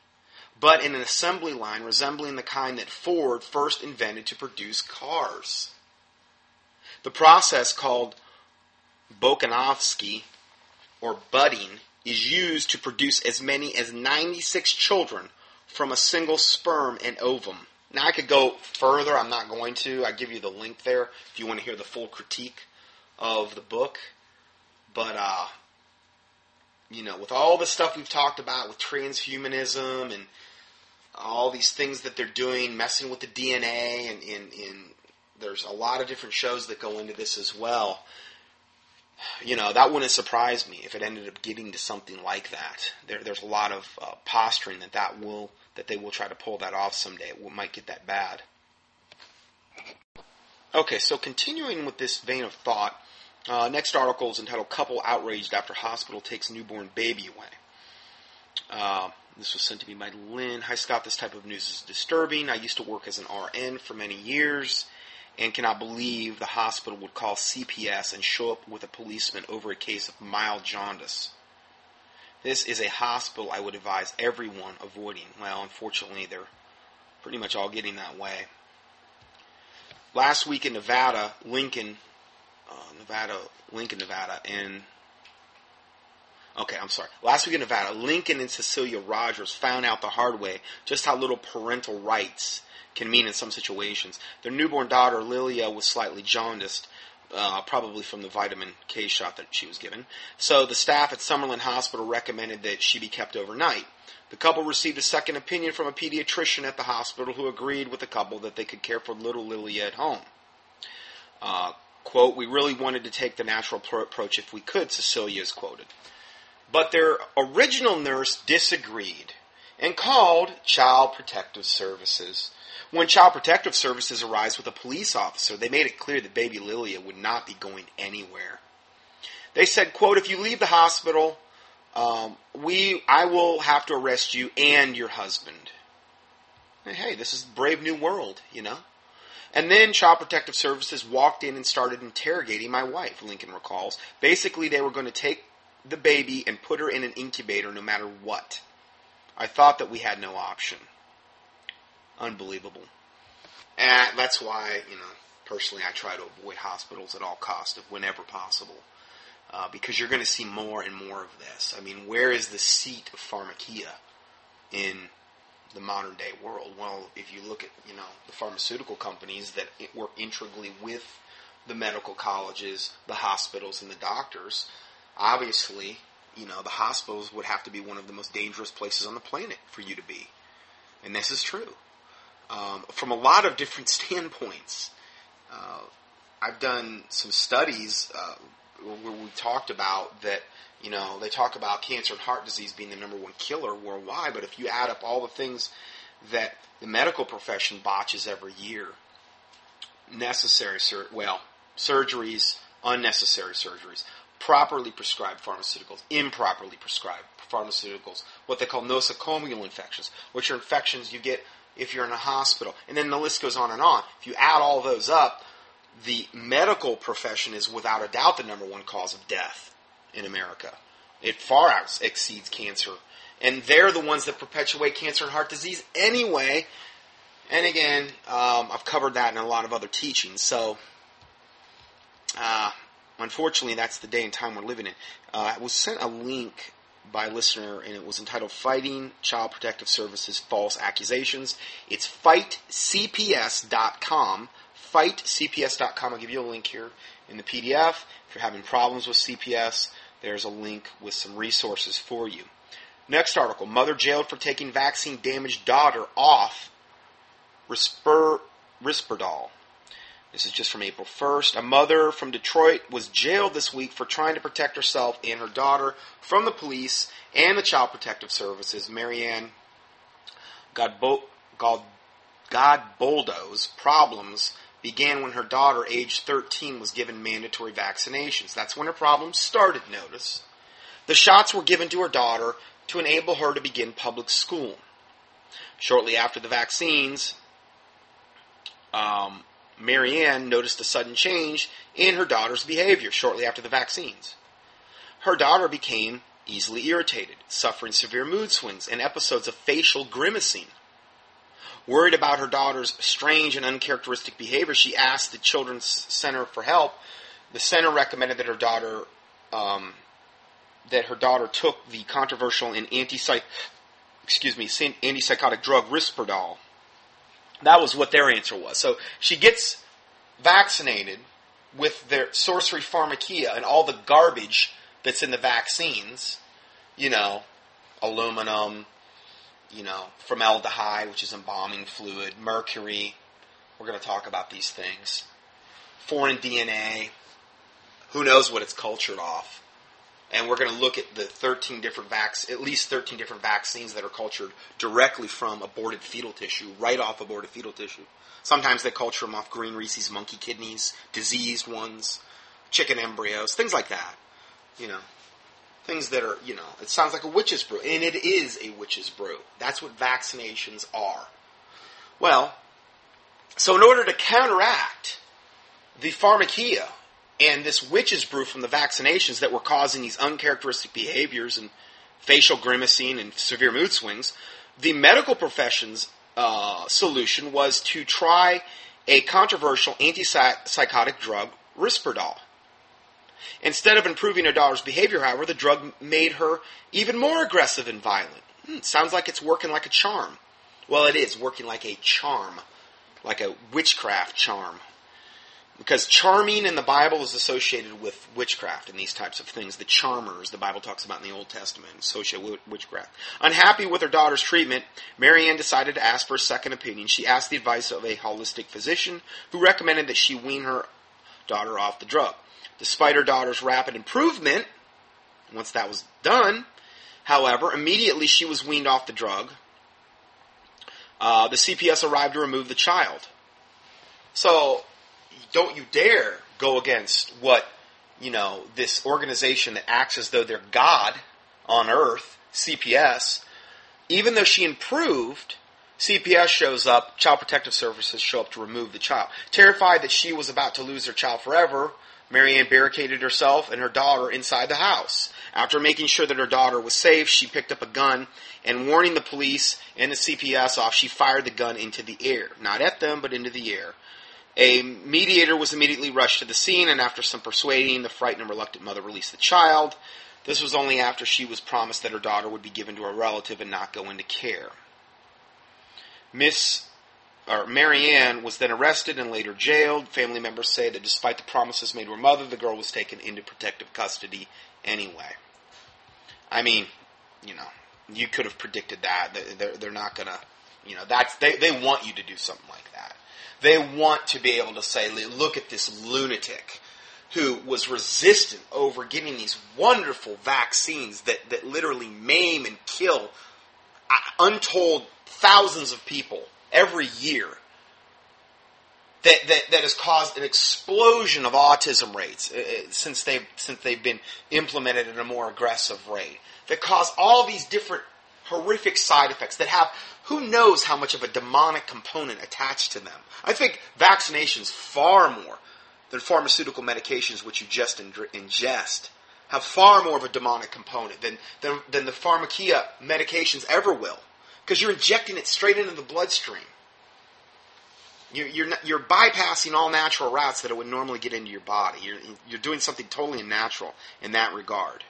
but in an assembly line resembling the kind that Ford first invented to produce cars. The process, called Bokanovsky, or budding, is used to produce as many as 96 children from a single sperm and ovum. Now, I could go further. I'm not going to. I give you the link there if you want to hear the full critique of the book. But, with all the stuff we've talked about with transhumanism and all these things that they're doing, messing with the DNA, and there's a lot of different shows that go into this as well. That wouldn't surprise me if it ended up getting to something like that. There's a lot of posturing that they will try to pull that off someday. It might get that bad. Okay, so continuing with this vein of thought, next article is entitled "Couple Outraged After Hospital Takes Newborn Baby Away." This was sent to me by Lynn. Hi, Scott. This type of news is disturbing. I used to work as an RN for many years and cannot believe the hospital would call CPS and show up with a policeman over a case of mild jaundice. This is a hospital I would advise everyone avoiding. Well, unfortunately, they're pretty much all getting that way. Last week in Nevada, Last week in Nevada, Lincoln and Cecilia Rogers found out the hard way just how little parental rights can mean in some situations. Their newborn daughter, Lilia, was slightly jaundiced, probably from the vitamin K shot that she was given. So the staff at Summerlin Hospital recommended that she be kept overnight. The couple received a second opinion from a pediatrician at the hospital who agreed with the couple that they could care for little Lilia at home. Quote, "We really wanted to take the natural approach if we could," Cecilia is quoted. But their original nurse disagreed and called Child Protective Services. When Child Protective Services arrived with a police officer, they made it clear that baby Lilia would not be going anywhere. They said, quote, "If you leave the hospital, I will have to arrest you and your husband." And hey, this is Brave New World, And then Child Protective Services walked in and started interrogating my wife, Lincoln recalls. Basically, they were going to take the baby and put her in an incubator no matter what. I thought that we had no option. Unbelievable. And that's why, personally I try to avoid hospitals at all costs, whenever possible. Because you're going to see more and more of this. I mean, where is the seat of pharmakia in the modern day world? Well, if you look at, the pharmaceutical companies that work integrally with the medical colleges, the hospitals, and the doctors, obviously, the hospitals would have to be one of the most dangerous places on the planet for you to be. And this is true. From a lot of different standpoints. I've done some studies where we talked about that, they talk about cancer and heart disease being the number one killer worldwide, but if you add up all the things that the medical profession botches every year, surgeries, unnecessary surgeries, properly prescribed pharmaceuticals, improperly prescribed pharmaceuticals, what they call nosocomial infections, which are infections you get if you're in a hospital. And then the list goes on and on. If you add all those up, the medical profession is without a doubt the number one cause of death in America. It far out exceeds cancer. And they're the ones that perpetuate cancer and heart disease anyway. And again, I've covered that in a lot of other teachings. So, unfortunately, that's the day and time we're living in. I was sent a link by a listener, and it was entitled Fighting Child Protective Services False Accusations. It's fightcps.com. Fightcps.com. I'll give you a link here in the PDF. If you're having problems with CPS, there's a link with some resources for you. Next article, Mother Jailed for Taking Vaccine-Damaged Daughter Off Risperdal. This is just from April 1st. A mother from Detroit was jailed this week for trying to protect herself and her daughter from the police and the Child Protective Services. Marianne Godboldo's problems began when her daughter, age 13, was given mandatory vaccinations. That's when her problems started, notice. The shots were given to her daughter to enable her to begin public school. Shortly after the vaccines, Marianne noticed a sudden change in her daughter's behavior shortly after the vaccines. Her daughter became easily irritated, suffering severe mood swings and episodes of facial grimacing. Worried about her daughter's strange and uncharacteristic behavior, she asked the Children's Center for help. The center recommended that her daughter took the controversial and antipsychotic drug Risperdal. That was what their answer was. So she gets vaccinated with their sorcery pharmacia and all the garbage that's in the vaccines, aluminum, formaldehyde, which is embalming fluid, mercury. We're going to talk about these things. Foreign DNA. Who knows what it's cultured off. And we're going to look at the 13 different vaccines that are cultured directly from aborted fetal tissue, right off aborted fetal tissue. Sometimes they culture them off green Reese's monkey kidneys, diseased ones, chicken embryos, things like that. Things that are, it sounds like a witch's brew. And it is a witch's brew. That's what vaccinations are. Well, so in order to counteract the pharmacia and this witch's brew from the vaccinations that were causing these uncharacteristic behaviors and facial grimacing and severe mood swings, the medical profession's solution was to try a controversial antipsychotic drug, Risperdal. Instead of improving her daughter's behavior, however, the drug made her even more aggressive and violent. Sounds like it's working like a charm. Well, it is working like a charm, like a witchcraft charm. Because charming in the Bible is associated with witchcraft and these types of things. The charmers the Bible talks about in the Old Testament, associated with witchcraft. Unhappy with her daughter's treatment, Marianne decided to ask for a second opinion. She asked the advice of a holistic physician who recommended that she wean her daughter off the drug. Despite her daughter's rapid improvement, once that was done, however, immediately she was weaned off the drug. The CPS arrived to remove the child. So, don't you dare go against what, this organization that acts as though they're God on earth, CPS. Even though she improved, CPS shows up, Child Protective Services show up to remove the child. Terrified that she was about to lose her child forever, Marianne barricaded herself and her daughter inside the house. After making sure that her daughter was safe, she picked up a gun and, warning the police and the CPS off, she fired the gun into the air. Not at them, but into the air. A mediator was immediately rushed to the scene, and after some persuading, the frightened and reluctant mother released the child. This was only after she was promised that her daughter would be given to a relative and not go into care. Marianne was then arrested and later jailed. Family members say that despite the promises made to her mother, the girl was taken into protective custody anyway. I mean, you could have predicted that. They're not going to, they want you to do something like that. They want to be able to say, look at this lunatic who was resistant over getting these wonderful vaccines that literally maim and kill untold thousands of people every year. That has caused an explosion of autism rates since they've been implemented at a more aggressive rate. That cause all these different horrific side effects that have who knows how much of a demonic component attached to them. I think vaccinations far more than pharmaceutical medications which you just ingest have far more of a demonic component than the pharmacia medications ever will, because you're injecting it straight into the bloodstream. You're bypassing all natural routes that it would normally get into your body. You're doing something totally unnatural in that regard.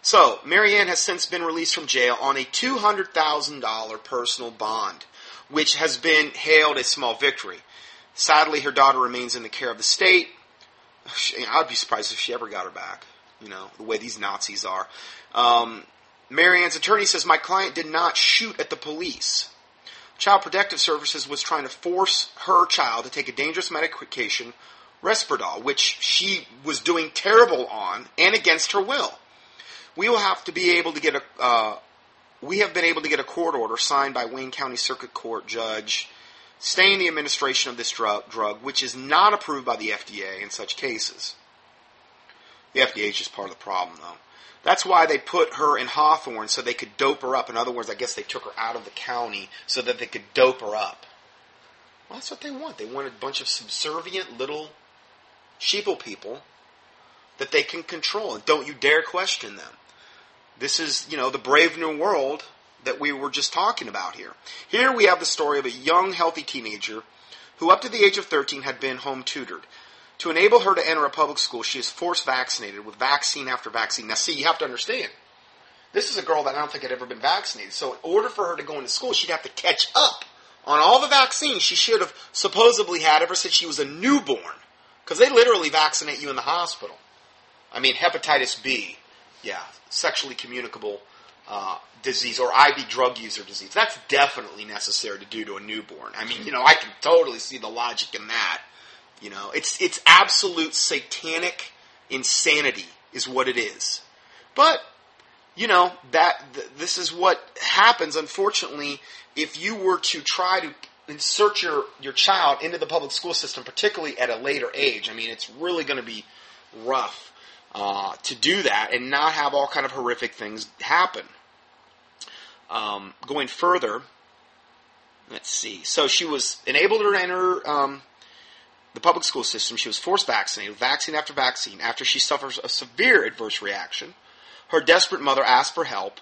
So, Marianne has since been released from jail on a $200,000 personal bond, which has been hailed a small victory. Sadly, her daughter remains in the care of the state. I'd be surprised if she ever got her back, you know, the way these Nazis are. Marianne's attorney says, "My client did not shoot at the police. Child Protective Services was trying to force her child to take a dangerous medication, Risperdal, which she was doing terrible on and against her will. We have been able to get a court order signed by Wayne County Circuit Court Judge staying the administration of this drug, which is not approved by the FDA in such cases." The FDA is just part of the problem, though. That's why they put her in Hawthorne, so they could dope her up. In other words, I guess they took her out of the county so that they could dope her up. Well, that's what they want. They want a bunch of subservient little sheeple people that they can control. And don't you dare question them. This is, you know, the Brave New World that we were just talking about here. Here we have the story of a young, healthy teenager who up to the age of 13 had been home tutored. To enable her to enter a public school, she is force vaccinated with vaccine after vaccine. Now, see, you have to understand, this is a girl that I don't think had ever been vaccinated. So in order for her to go into school, she'd have to catch up on all the vaccines she should have supposedly had ever since she was a newborn. Because they literally vaccinate you in the hospital. I mean, hepatitis B, yeah, sexually communicable disease, or IV drug user disease. That's definitely necessary to do to a newborn. I mean, you know, I can totally see the logic in that. You know, it's absolute satanic insanity is what it is. But, you know, this is what happens, unfortunately, if you were to try to insert your child into the public school system, particularly at a later age. I mean, it's really going to be rough to do that and not have all kind of horrific things happen. Going further, let's see. So she was enabled to enter the public school system. She was forced vaccinated, vaccine after vaccine. After she suffers a severe adverse reaction, her desperate mother asked for help.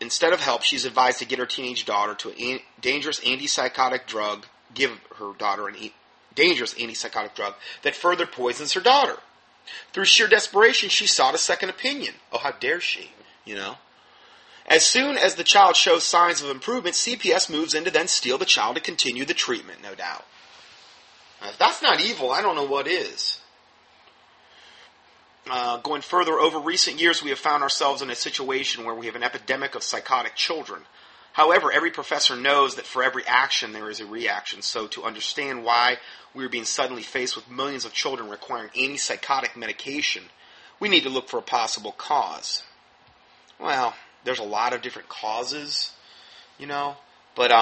Instead of help, she's advised to get her teenage daughter to a dangerous antipsychotic drug. Give her daughter a dangerous antipsychotic drug that further poisons her daughter. Through sheer desperation, she sought a second opinion. Oh, how dare she, you know? As soon as the child shows signs of improvement, CPS moves in to then steal the child to continue the treatment, no doubt. If that's not evil, I don't know what is. Going further, over recent years we have found ourselves in a situation where we have an epidemic of psychotic children. However, every professor knows that for every action there is a reaction. So to understand why we are being suddenly faced with millions of children requiring antipsychotic medication, we need to look for a possible cause. Well, there's a lot of different causes, you know, but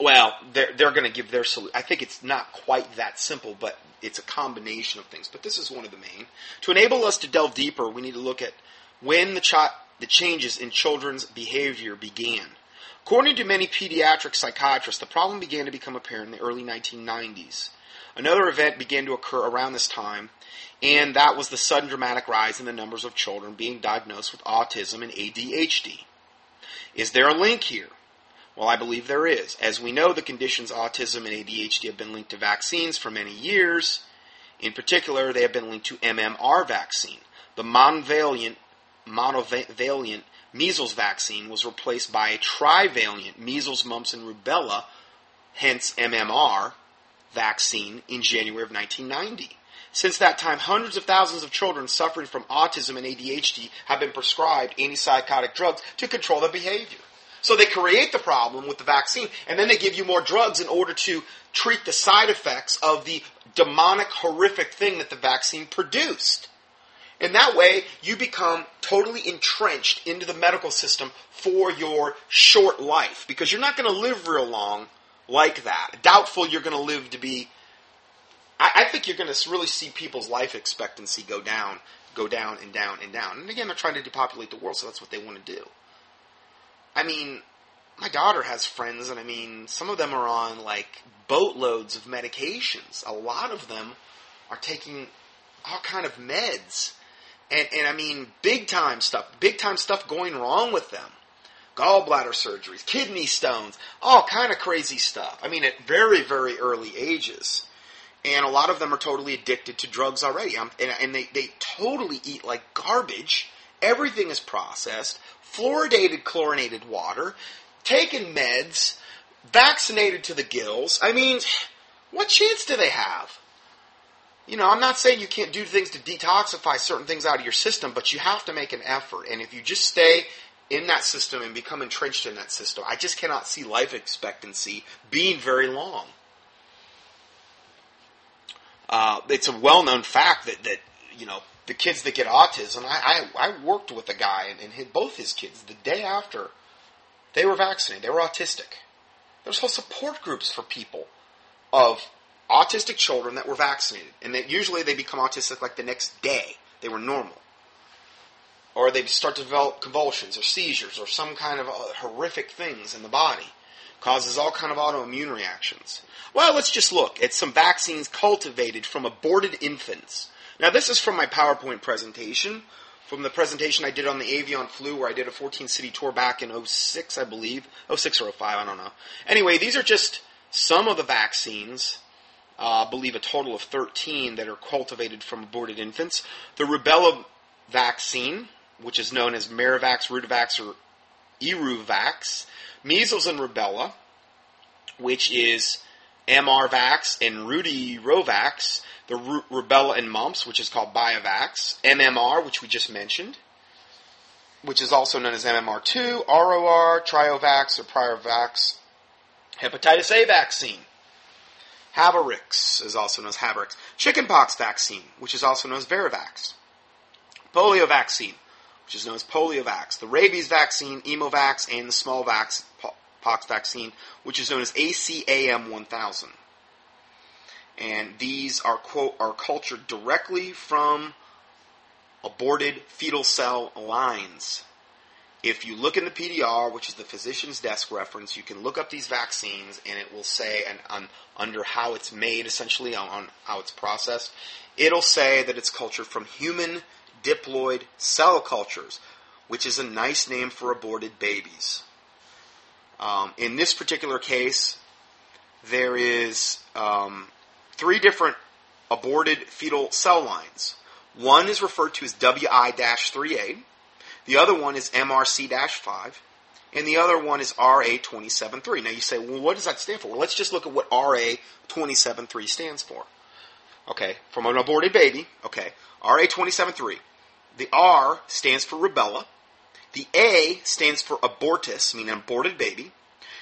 well, they're going to give their solution. I think it's not quite that simple, but it's a combination of things. But this is one of the main. To enable us to delve deeper, we need to look at when the changes in children's behavior began. According to many pediatric psychiatrists, the problem began to become apparent in the early 1990s. Another event began to occur around this time, and that was the sudden dramatic rise in the numbers of children being diagnosed with autism and ADHD. Is there a link here? Well, I believe there is. As we know, the conditions autism and ADHD have been linked to vaccines for many years. In particular, they have been linked to MMR vaccine. The monovalent measles vaccine was replaced by a trivalent measles, mumps, and rubella, hence MMR vaccine, in January of 1990. Since that time, hundreds of thousands of children suffering from autism and ADHD have been prescribed antipsychotic drugs to control their behavior. So they create the problem with the vaccine, and then they give you more drugs in order to treat the side effects of the demonic, horrific thing that the vaccine produced. And that way, you become totally entrenched into the medical system for your short life, because you're not going to live real long like that. Doubtful you're going to live to be... I think you're going to really see people's life expectancy go down and down and down. And again, they're trying to depopulate the world, so that's what they want to do. I mean, my daughter has friends, and I mean, some of them are on, like, boatloads of medications. A lot of them are taking all kind of meds. And I mean, big time stuff going wrong with them. Gallbladder surgeries, kidney stones, all kind of crazy stuff. I mean, at very, very early ages. And a lot of them are totally addicted to drugs already. And they totally eat like garbage. Everything is processed, fluoridated, chlorinated water, taken meds, vaccinated to the gills. I mean, what chance do they have? You know, I'm not saying you can't do things to detoxify certain things out of your system, but you have to make an effort. And if you just stay in that system and become entrenched in that system, I just cannot see life expectancy being very long. It's a well-known fact that you know, the kids that get autism, I worked with a guy and both his kids the day after they were vaccinated. They were autistic. There's whole support groups for people of autistic children that were vaccinated, and that usually they become autistic like the next day. They were normal. Or they start to develop convulsions or seizures or some kind of horrific things in the body. Causes all kind of autoimmune reactions. Well, let's just look at some vaccines cultivated from aborted infants. Now, this is from my PowerPoint presentation, from the presentation I did on the avian flu, where I did a 14-city tour back in 06, I believe. 06 or 05, I don't know. Anyway, these are just some of the vaccines, I believe a total of 13, that are cultivated from aborted infants. The rubella vaccine, which is known as MeriVax, Rudivax, or Eruvax, measles and rubella, which is MRVax and Rudirovax, the rubella and mumps, which is called Biovax, MMR, which we just mentioned, which is also known as MMR2, ROR, Triovax, or Priovax, hepatitis A vaccine. Havarix is also known as Havarix. Chickenpox vaccine, which is also known as Verivax. Polio vaccine, which is known as Poliovax, the rabies vaccine, Emovax, and the smallpox vaccine, which is known as ACAM1000. And these are, quote, are cultured directly from aborted fetal cell lines. If you look in the PDR, which is the physician's desk reference, you can look up these vaccines, and it will say, under how it's made, essentially, on how it's processed, it'll say that it's cultured from human diploid cell cultures, which is a nice name for aborted babies. In this particular case, there is 3 different aborted fetal cell lines. One is referred to as WI-3A, the other one is MRC-5, and the other one is RA-27-3. Now you say, well, what does that stand for? Well, let's just look at what RA-27-3 stands for. Okay, from an aborted baby, okay, RA-27-3. The R stands for rubella. The A stands for abortus, meaning aborted baby.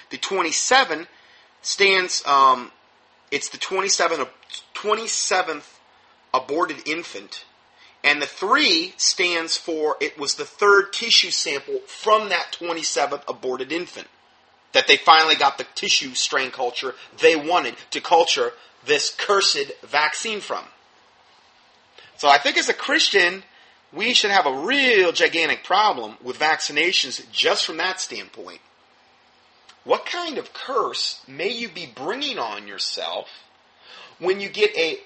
The 27 stands, it's the 27th aborted infant. And the 3 stands for, it was the 3rd tissue sample from that 27th aborted infant. That they finally got the tissue strain culture they wanted to culture this cursed vaccine from. So I think as a Christian, we should have a real gigantic problem with vaccinations just from that standpoint. What kind of curse may you be bringing on yourself when you get a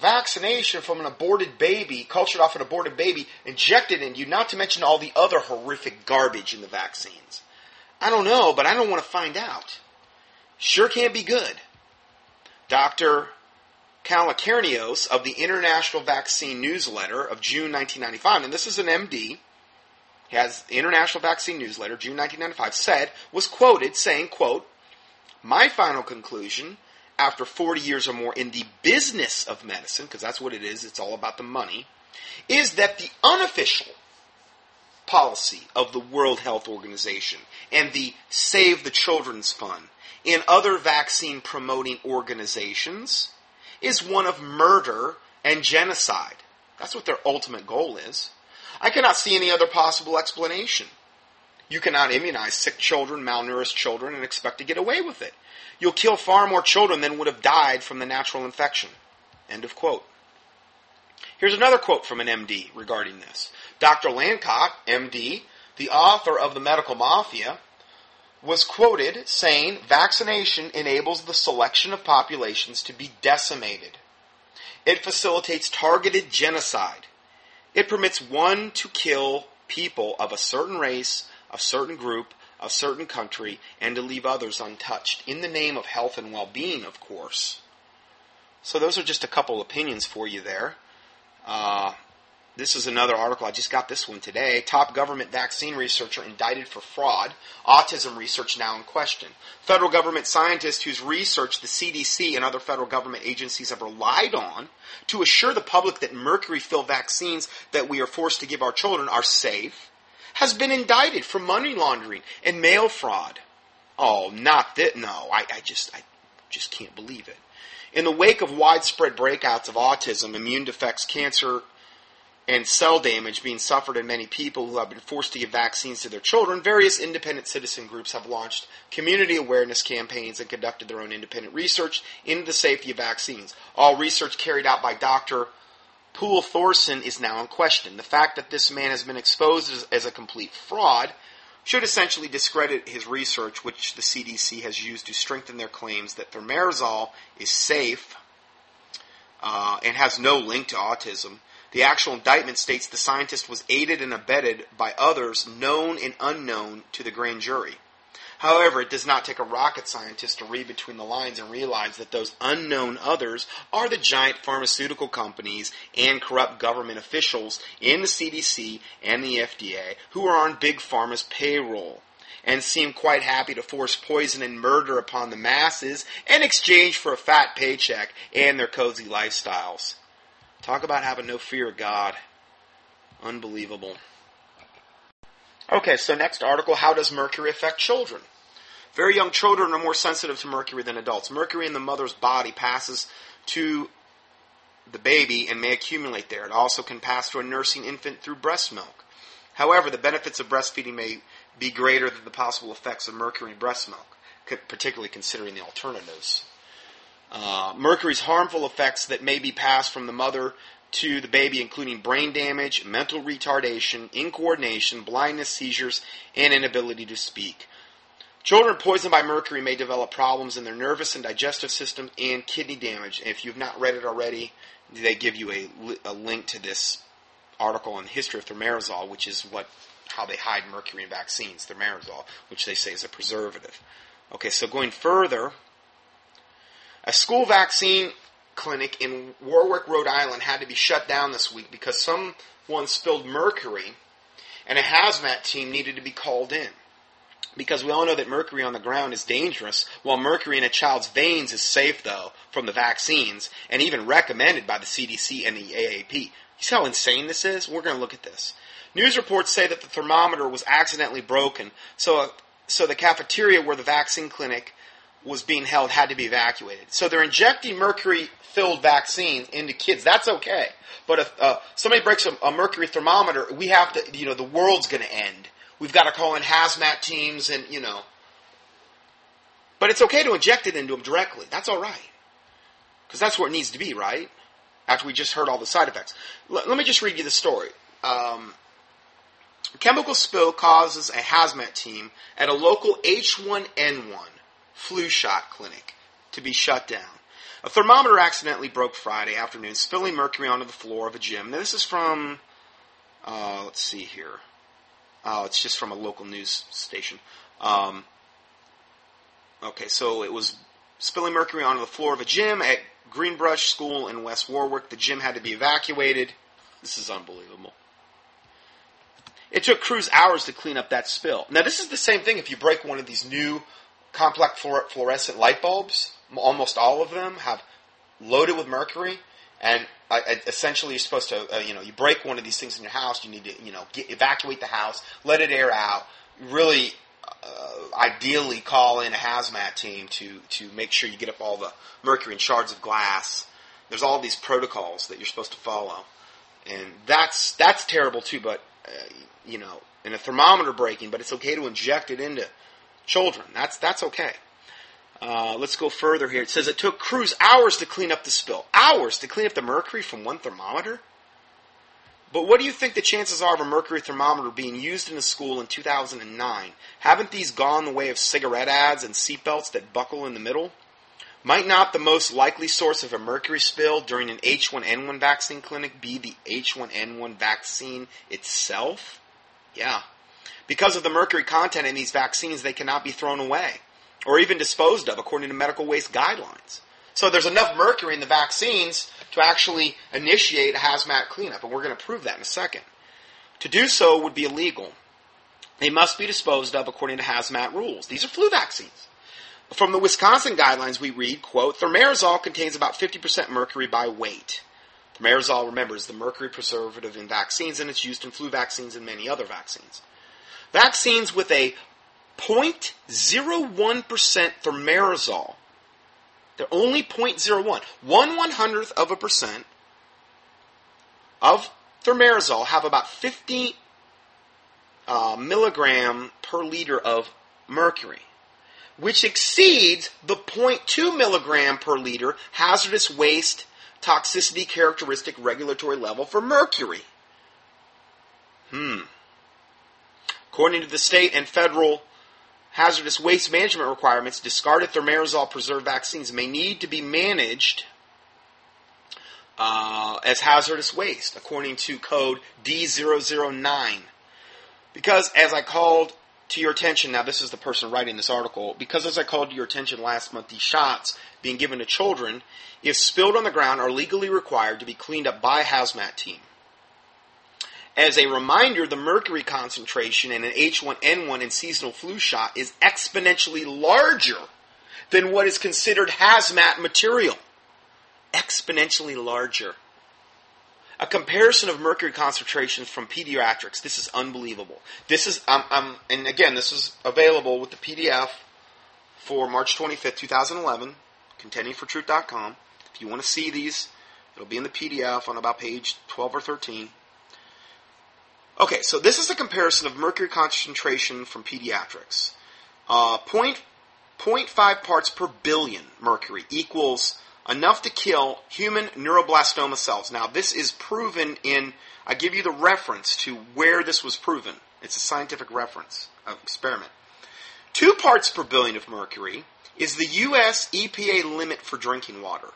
vaccination from an aborted baby, cultured off an aborted baby, injected in you, not to mention all the other horrific garbage in the vaccines? I don't know, but I don't want to find out. Sure can't be good. Dr. Calacarnios of the International Vaccine Newsletter of June 1995, and this is an MD, has International Vaccine Newsletter, June 1995, was quoted saying, quote, "My final conclusion, after 40 years or more in the business of medicine," because that's what it is, it's all about the money, "is that the unofficial policy of the World Health Organization and the Save the Children's Fund and other vaccine-promoting organizations is one of murder and genocide." That's what their ultimate goal is. "I cannot see any other possible explanation. You cannot immunize sick children, malnourished children, and expect to get away with it. You'll kill far more children than would have died from the natural infection." End of quote. Here's another quote from an MD regarding this. Dr. Lancott, MD, the author of The Medical Mafia, was quoted saying, "Vaccination enables the selection of populations to be decimated. It facilitates targeted genocide. It permits one to kill people of a certain race, a certain group, a certain country, and to leave others untouched, in the name of health and well-being, of course. So those are just a couple opinions for you there. This is another article. I just got this one today. Top government vaccine researcher indicted for fraud. Autism research now in question. Federal government scientists whose research the CDC and other federal government agencies have relied on to assure the public that mercury-filled vaccines that we are forced to give our children are safe has been indicted for money laundering and mail fraud. Oh, not that. No, I just can't believe it. In the wake of widespread breakouts of autism, immune defects, cancer, and cell damage being suffered in many people who have been forced to give vaccines to their children, various independent citizen groups have launched community awareness campaigns and conducted their own independent research into the safety of vaccines. All research carried out by Dr. Poole Thorson is now in question. The fact that this man has been exposed as a complete fraud should essentially discredit his research, which the CDC has used to strengthen their claims that thimerosal is safe and has no link to autism. The actual indictment states the scientist was aided and abetted by others known and unknown to the grand jury. However, it does not take a rocket scientist to read between the lines and realize that those unknown others are the giant pharmaceutical companies and corrupt government officials in the CDC and the FDA who are on Big Pharma's payroll and seem quite happy to force poison and murder upon the masses in exchange for a fat paycheck and their cozy lifestyles. Talk about having no fear of God. Unbelievable. Okay, so next article, how does mercury affect children? Very young children are more sensitive to mercury than adults. Mercury in the mother's body passes to the baby and may accumulate there. It also can pass to a nursing infant through breast milk. However, the benefits of breastfeeding may be greater than the possible effects of mercury in breast milk, particularly considering the alternatives. Mercury's harmful effects that may be passed from the mother to the baby, including brain damage, mental retardation, incoordination, blindness, seizures, and inability to speak. Children poisoned by mercury may develop problems in their nervous and digestive system and kidney damage. If you've not read it already, they give you a link to this article on the history of thimerosal, which is how they hide mercury in vaccines, thimerosal, which they say is a preservative. Okay, so going further, a school vaccine clinic in Warwick, Rhode Island had to be shut down this week because someone spilled mercury and a hazmat team needed to be called in. Because we all know that mercury on the ground is dangerous, while mercury in a child's veins is safe, though, from the vaccines and even recommended by the CDC and the AAP. You see how insane this is? We're going to look at this. News reports say that the thermometer was accidentally broken, so the cafeteria where the vaccine clinic was being held had to be evacuated. So they're injecting mercury-filled vaccines into kids. That's okay. But if somebody breaks a mercury thermometer, we have to, the world's going to end. We've got to call in hazmat teams and, But it's okay to inject it into them directly. That's all right. Because that's where it needs to be, right? After we just heard all the side effects. Let me just read you the story. Chemical spill causes a hazmat team at a local H1N1 flu shot clinic to be shut down. A thermometer accidentally broke Friday afternoon, spilling mercury onto the floor of a gym. Now, this is from, let's see here. Oh, it's just from a local news station. Okay, so it was spilling mercury onto the floor of a gym at Greenbrush School in West Warwick. The gym had to be evacuated. This is unbelievable. It took crews hours to clean up that spill. Now, this is the same thing if you break one of these new complex fluorescent light bulbs. Almost all of them have loaded with mercury, and essentially you're supposed to, you break one of these things in your house, you need to, evacuate the house, let it air out, really ideally call in a hazmat team to make sure you get up all the mercury and shards of glass. There's all these protocols that you're supposed to follow, and that's terrible too, but, and a thermometer breaking, but it's okay to inject it into children. That's okay. Let's go further here. It says it took crews hours to clean up the spill. Hours to clean up the mercury from one thermometer? But what do you think the chances are of a mercury thermometer being used in a school in 2009? Haven't these gone the way of cigarette ads and seatbelts that buckle in the middle? Might not the most likely source of a mercury spill during an H1N1 vaccine clinic be the H1N1 vaccine itself? Yeah. Because of the mercury content in these vaccines, they cannot be thrown away or even disposed of according to medical waste guidelines. So there's enough mercury in the vaccines to actually initiate a hazmat cleanup, and we're going to prove that in a second. To do so would be illegal. They must be disposed of according to hazmat rules. These are flu vaccines. From the Wisconsin guidelines, we read, quote, Thimerosal contains about 50% mercury by weight. Thimerosal, remember, is the mercury preservative in vaccines, and it's used in flu vaccines and many other vaccines. Vaccines with a 0.01% thimerosal, they're only 0.01, 1/100th of a percent of thimerosal have about 50 milligram per liter of mercury, which exceeds the 0.2 milligram per liter hazardous waste toxicity characteristic regulatory level for mercury. According to the state and federal hazardous waste management requirements, discarded thimerosal preserved vaccines may need to be managed as hazardous waste, according to code D009. Because as I called to your attention, now this is the person writing this article, because as I called to your attention last month, these shots being given to children, if spilled on the ground, are legally required to be cleaned up by a hazmat team. As a reminder, the mercury concentration in an H1N1 and seasonal flu shot is exponentially larger than what is considered hazmat material. Exponentially larger. A comparison of mercury concentrations from pediatrics. This is unbelievable. This is, and again, this is available with the PDF for March 25th, 2011, ContendingForTruth.com. If you want to see these, it'll be in the PDF on about page 12 or 13. Okay, so this is a comparison of mercury concentration from pediatrics. 0.5 parts per billion mercury equals enough to kill human neuroblastoma cells. Now, this is proven in, I give you the reference to where this was proven. It's a scientific reference, experiment. 2 parts per billion of mercury is the U.S. EPA limit for drinking water.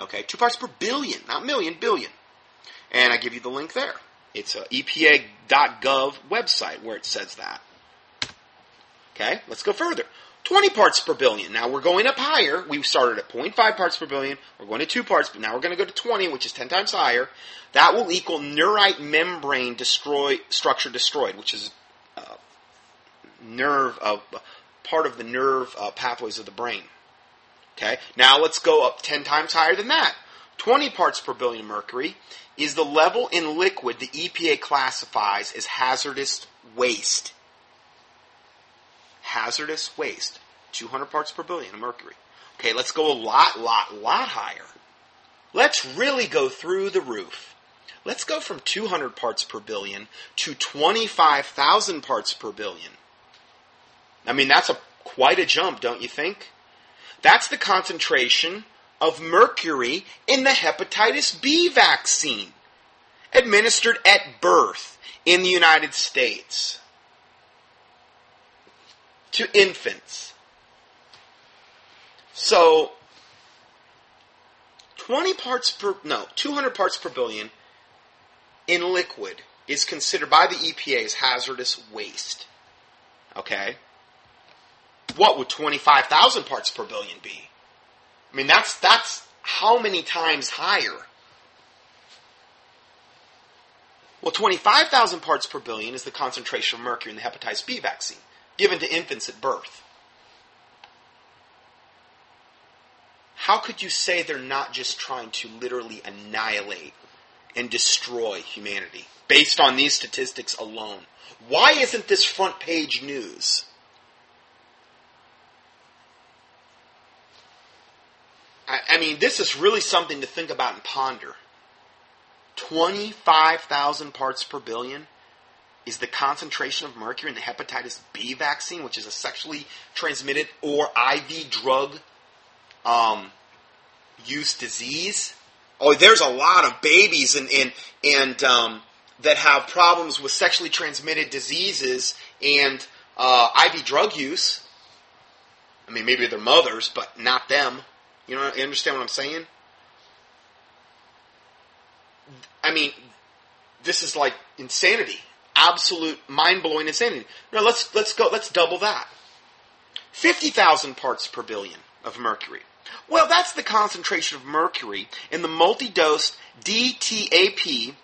Okay, 2 parts per billion, not million, billion. And I give you the link there. It's an EPA.gov website where it says that. Okay, let's go further. 20 parts per billion. Now we're going up higher. We started at 0.5 parts per billion. We're going to 2 parts, but now we're going to go to 20, which is 10 times higher. That will equal neurite membrane structure destroyed, which is part of the nerve pathways of the brain. Okay, now let's go up 10 times higher than that. 20 parts per billion mercury is the level in liquid the EPA classifies as hazardous waste. Hazardous waste. 200 parts per billion of mercury. Okay, let's go a lot higher. Let's really go through the roof. Let's go from 200 parts per billion to 25,000 parts per billion. I mean, that's quite a jump, don't you think? That's the concentration of mercury in the hepatitis B vaccine administered at birth in the United States to infants. So 200 parts per billion in liquid is considered by the EPA as hazardous waste. Okay? What would 25,000 parts per billion be? I mean, that's how many times higher? Well, 25,000 parts per billion is the concentration of mercury in the hepatitis B vaccine given to infants at birth. How could you say they're not just trying to literally annihilate and destroy humanity based on these statistics alone? Why isn't this front page news? I mean, this is really something to think about and ponder. 25,000 parts per billion is the concentration of mercury in the hepatitis B vaccine, which is a sexually transmitted or IV drug use disease. Oh, there's a lot of babies and that have problems with sexually transmitted diseases and IV drug use. I mean, maybe their mothers, but not them. You know, you understand what I'm saying? I mean, this is like insanity. Absolute mind-blowing insanity. Now, let's double that. 50,000 parts per billion of mercury. Well, that's the concentration of mercury in the multi-dose DTaP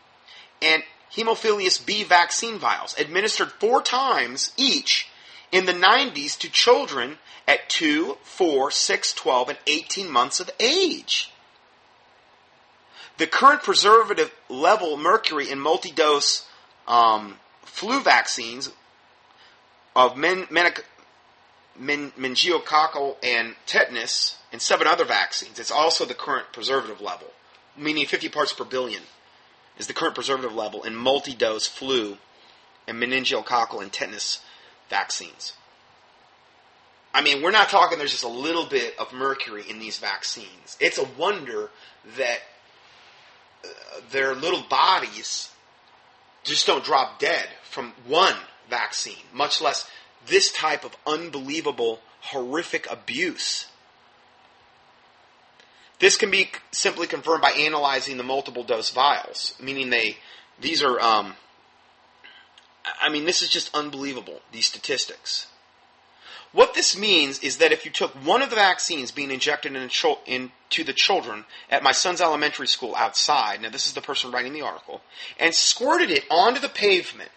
and Haemophilus B vaccine vials, administered 4 times each in the 90s to children at 2, 4, 6, 12, and 18 months of age. The current preservative level mercury in multi-dose flu vaccines of meningococcal and tetanus and 7 other vaccines, it's also the current preservative level, meaning 50 parts per billion is the current preservative level in multi-dose flu and meningococcal and tetanus vaccines. I mean, we're not talking there's just a little bit of mercury in these vaccines. It's a wonder that their little bodies just don't drop dead from one vaccine, much less this type of unbelievable, horrific abuse. This can be simply confirmed by analyzing the multiple dose vials, meaning these are, I mean, this is just unbelievable, these statistics. What this means is that if you took one of the vaccines being injected into the children at my son's elementary school outside, now this is the person writing the article, and squirted it onto the pavement,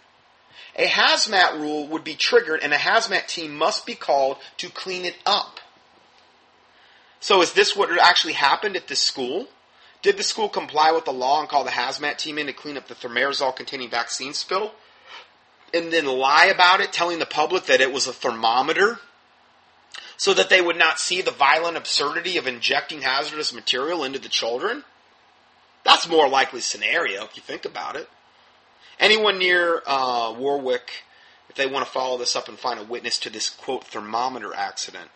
a hazmat rule would be triggered and a hazmat team must be called to clean it up. So is this what actually happened at this school? Did the school comply with the law and call the hazmat team in to clean up the thimerosal-containing vaccine spill? And then lie about it, telling the public that it was a thermometer, so that they would not see the violent absurdity of injecting hazardous material into the children? That's a more likely scenario, if you think about it. Anyone near Warwick, if they want to follow this up and find a witness to this, quote, thermometer accident.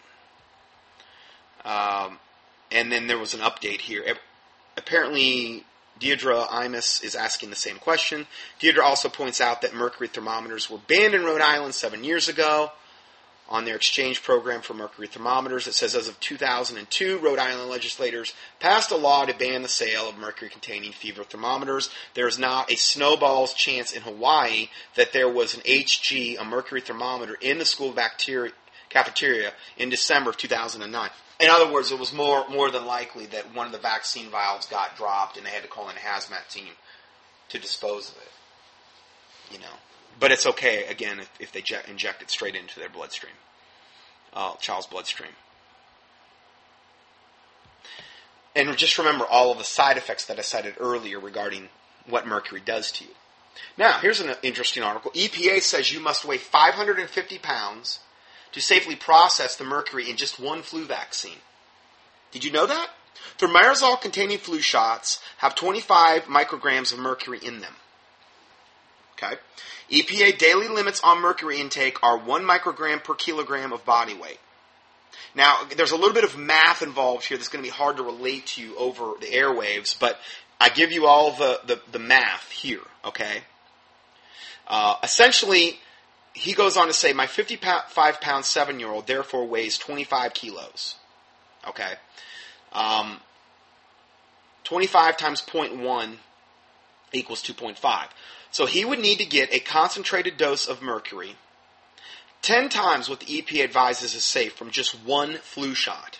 And then there was an update here. Apparently, Deirdre Imus is asking the same question. Deirdre also points out that mercury thermometers were banned in Rhode Island 7 years ago on their exchange program for mercury thermometers. It says as of 2002, Rhode Island legislators passed a law to ban the sale of mercury-containing fever thermometers. There is not a snowball's chance in Hawaii that there was an HG, a mercury thermometer, in the school cafeteria in December of 2009. In other words, it was more than likely that one of the vaccine vials got dropped and they had to call in a hazmat team to dispose of it. You know, but it's okay, again, if they inject it straight into their bloodstream, child's bloodstream. And just remember all of the side effects that I cited earlier regarding what mercury does to you. Now, here's an interesting article. EPA says you must weigh 550 pounds to safely process the mercury in just one flu vaccine. Did you know that? Thimerosal-containing flu shots have 25 micrograms of mercury in them. Okay. EPA daily limits on mercury intake are 1 microgram per kilogram of body weight. Now, there's a little bit of math involved here that's going to be hard to relate to you over the airwaves, but I give you all the math here, okay? Essentially, he goes on to say, my 55-pound 7-year-old therefore weighs 25 kilos. Okay. 25 times 0.1 equals 2.5. So he would need to get a concentrated dose of mercury 10 times what the EPA advises is safe from just one flu shot.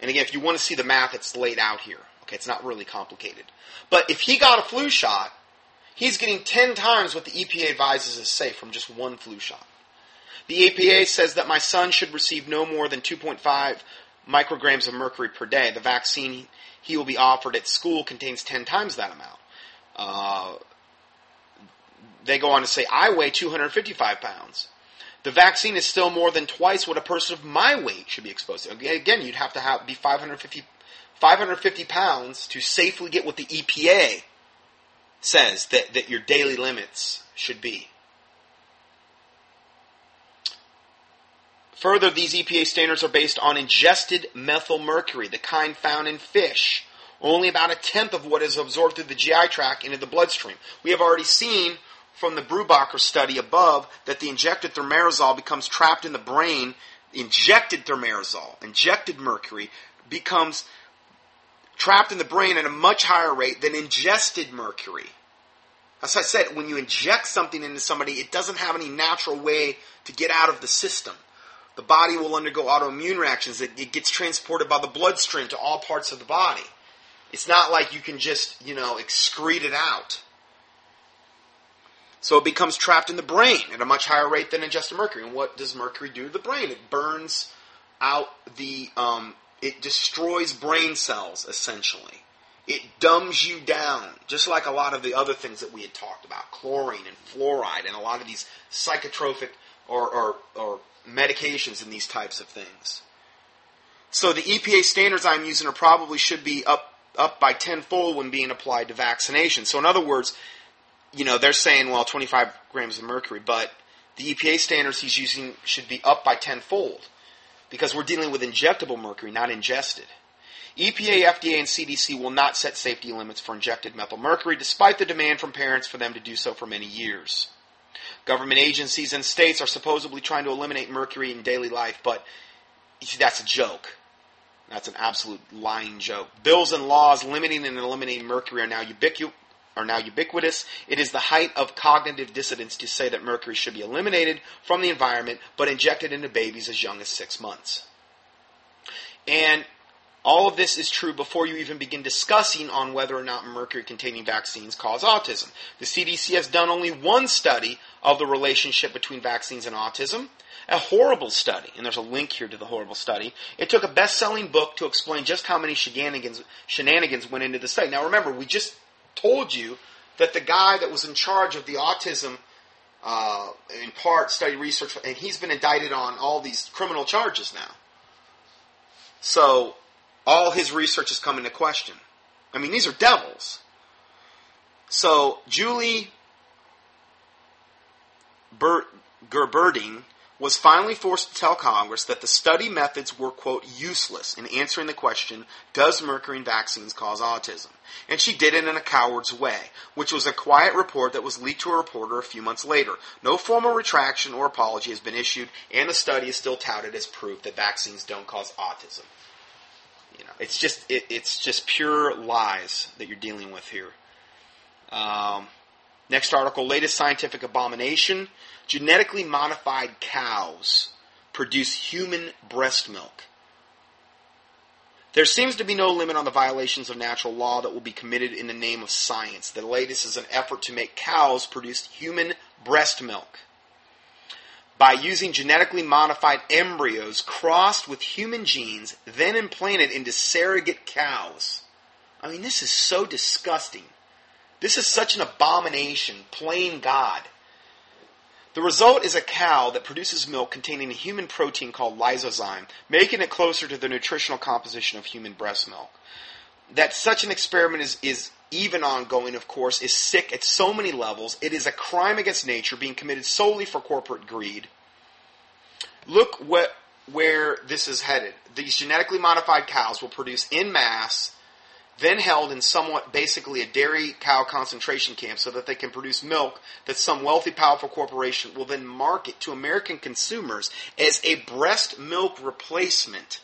And again, if you want to see the math, it's laid out here. Okay, it's not really complicated. But if he got a flu shot, he's getting 10 times what the EPA advises is safe from just one flu shot. The EPA says that my son should receive no more than 2.5 micrograms of mercury per day. The vaccine he will be offered at school contains 10 times that amount. They go on to say, I weigh 255 pounds. The vaccine is still more than twice what a person of my weight should be exposed to. Again, you'd have to be 550 pounds to safely get what the EPA says that your daily limits should be. Further, these EPA standards are based on ingested methylmercury, the kind found in fish, only about a tenth of what is absorbed through the GI tract into the bloodstream. We have already seen from the Brubaker study above that the injected thimerosal becomes trapped in the brain injected thimerosal, injected mercury, becomes trapped in the brain at a much higher rate than ingested mercury. As I said, when you inject something into somebody, it doesn't have any natural way to get out of the system. The body will undergo autoimmune reactions. It gets transported by the bloodstream to all parts of the body. It's not like you can just, excrete it out. So it becomes trapped in the brain at a much higher rate than ingested mercury. And what does mercury do to the brain? It burns out it destroys brain cells, essentially. It dumbs you down, just like a lot of the other things that we had talked about, chlorine and fluoride and a lot of these psychotropic or medications and these types of things. So the EPA standards I'm using are probably should be up by tenfold when being applied to vaccination. So in other words, they're saying, 25 grams of mercury, but the EPA standards he's using should be up by tenfold because we're dealing with injectable mercury, not ingested. EPA, FDA, and CDC will not set safety limits for injected methylmercury, despite the demand from parents for them to do so for many years. Government agencies and states are supposedly trying to eliminate mercury in daily life, but that's a joke. That's an absolute lying joke. Bills and laws limiting and eliminating mercury are now ubiquitous. It is the height of cognitive dissonance to say that mercury should be eliminated from the environment, but injected into babies as young as 6 months. And all of this is true before you even begin discussing on whether or not mercury-containing vaccines cause autism. The CDC has done only one study of the relationship between vaccines and autism, a horrible study, and there's a link here to the horrible study. It took a best-selling book to explain just how many shenanigans went into the study. Now remember, we just told you that the guy that was in charge of the autism, in part, study research, and he's been indicted on all these criminal charges now. So all his research has come into question. I mean, these are devils. So Julie Gerberding was finally forced to tell Congress that the study methods were, quote, useless in answering the question, does mercury in vaccines cause autism? And she did it in a coward's way, which was a quiet report that was leaked to a reporter a few months later. No formal retraction or apology has been issued, and the study is still touted as proof that vaccines don't cause autism. It's just pure lies that you're dealing with here. Next article, latest scientific abomination. Genetically modified cows produce human breast milk. There seems to be no limit on the violations of natural law that will be committed in the name of science. The latest is an effort to make cows produce human breast milk by using genetically modified embryos crossed with human genes, then implanted into surrogate cows. I mean, this is so disgusting. This is such an abomination, plain God. The result is a cow that produces milk containing a human protein called lysozyme, making it closer to the nutritional composition of human breast milk. That such an experiment is even ongoing, of course, is sick at so many levels. It is a crime against nature being committed solely for corporate greed. Look where this is headed. These genetically modified cows will produce in mass, then held in somewhat basically a dairy cow concentration camp so that they can produce milk that some wealthy, powerful corporation will then market to American consumers as a breast milk replacement.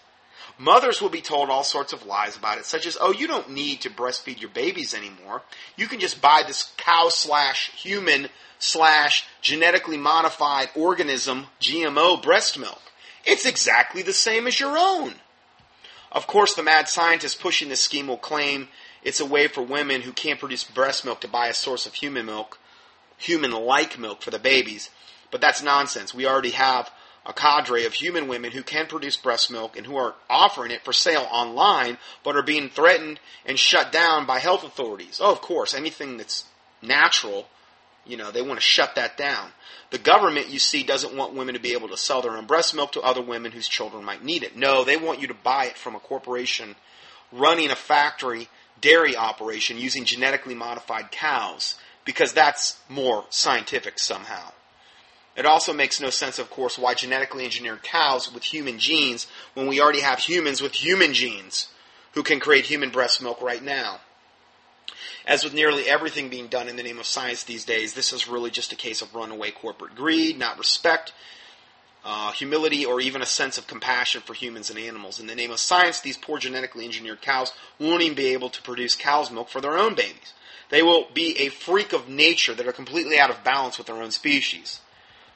Mothers will be told all sorts of lies about it, such as, oh, you don't need to breastfeed your babies anymore. You can just buy this cow/human/genetically modified organism, GMO breast milk. It's exactly the same as your own. Of course, the mad scientists pushing this scheme will claim it's a way for women who can't produce breast milk to buy a source of human milk, human-like milk for the babies. But that's nonsense. We already have a cadre of human women who can produce breast milk and who are offering it for sale online, but are being threatened and shut down by health authorities. Oh, of course, anything that's natural, they want to shut that down. The government, you see, doesn't want women to be able to sell their own breast milk to other women whose children might need it. No, they want you to buy it from a corporation running a factory dairy operation using genetically modified cows, because that's more scientific somehow. It also makes no sense, of course, why genetically engineered cows with human genes when we already have humans with human genes who can create human breast milk right now. As with nearly everything being done in the name of science these days, this is really just a case of runaway corporate greed, not respect humility, or even a sense of compassion for humans and animals. In the name of science, these poor genetically engineered cows won't even be able to produce cow's milk for their own babies. They will be a freak of nature that are completely out of balance with their own species.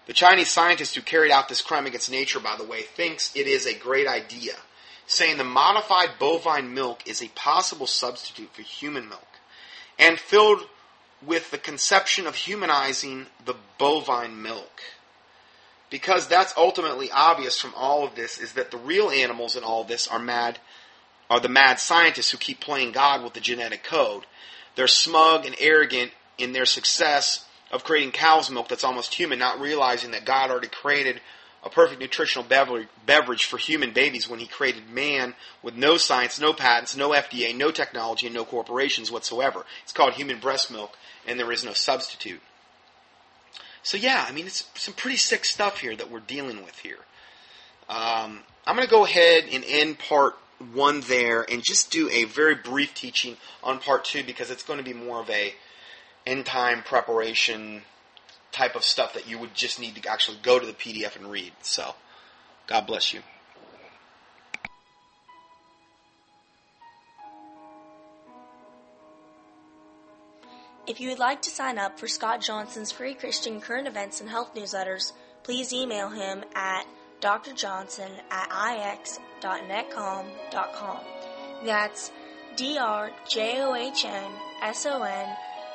The Chinese scientist who carried out this crime against nature, by the way, thinks it is a great idea, saying the modified bovine milk is a possible substitute for human milk, and filled with the conception of humanizing the bovine milk. Because that's ultimately obvious from all of this, is that the real animals in all this are the mad scientists who keep playing God with the genetic code. They're smug and arrogant in their success of creating cow's milk that's almost human, not realizing that God already created a perfect nutritional beverage for human babies when he created man with no science, no patents, no FDA, no technology, and no corporations whatsoever. It's called human breast milk, and there is no substitute. So yeah, I mean, it's some pretty sick stuff here that we're dealing with here. I'm going to go ahead and end part one there and just do a very brief teaching on part two, because it's going to be more of a end-time preparation type of stuff that you would just need to actually go to the PDF and read. So, God bless you. If you would like to sign up for Scott Johnson's free Christian current events and health newsletters, please email him at drjohnson@ix.netcom.com. That's drjohnson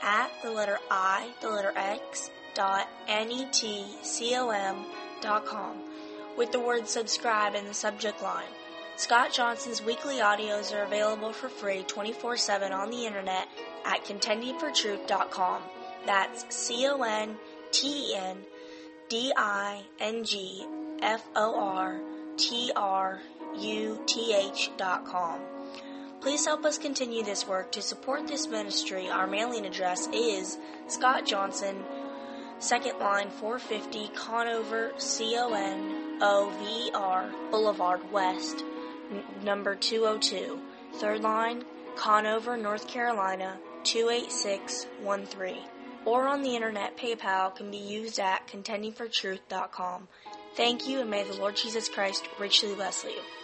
at the letter I, the letter X, .netcom.com, with the word subscribe in the subject line. Scott Johnson's weekly audios are available for free 24/7 on the internet at ContendingForTruth.com. That's ContendingForTruth.com. Please help us continue this work. To support this ministry, our mailing address is Scott Johnson, Second Line 450, Conover, CONOVR, Boulevard West, number 202, Third Line, Conover, North Carolina, 28613, or on the internet. PayPal can be used at contendingfortruth.com. Thank you, and may the Lord Jesus Christ richly bless you.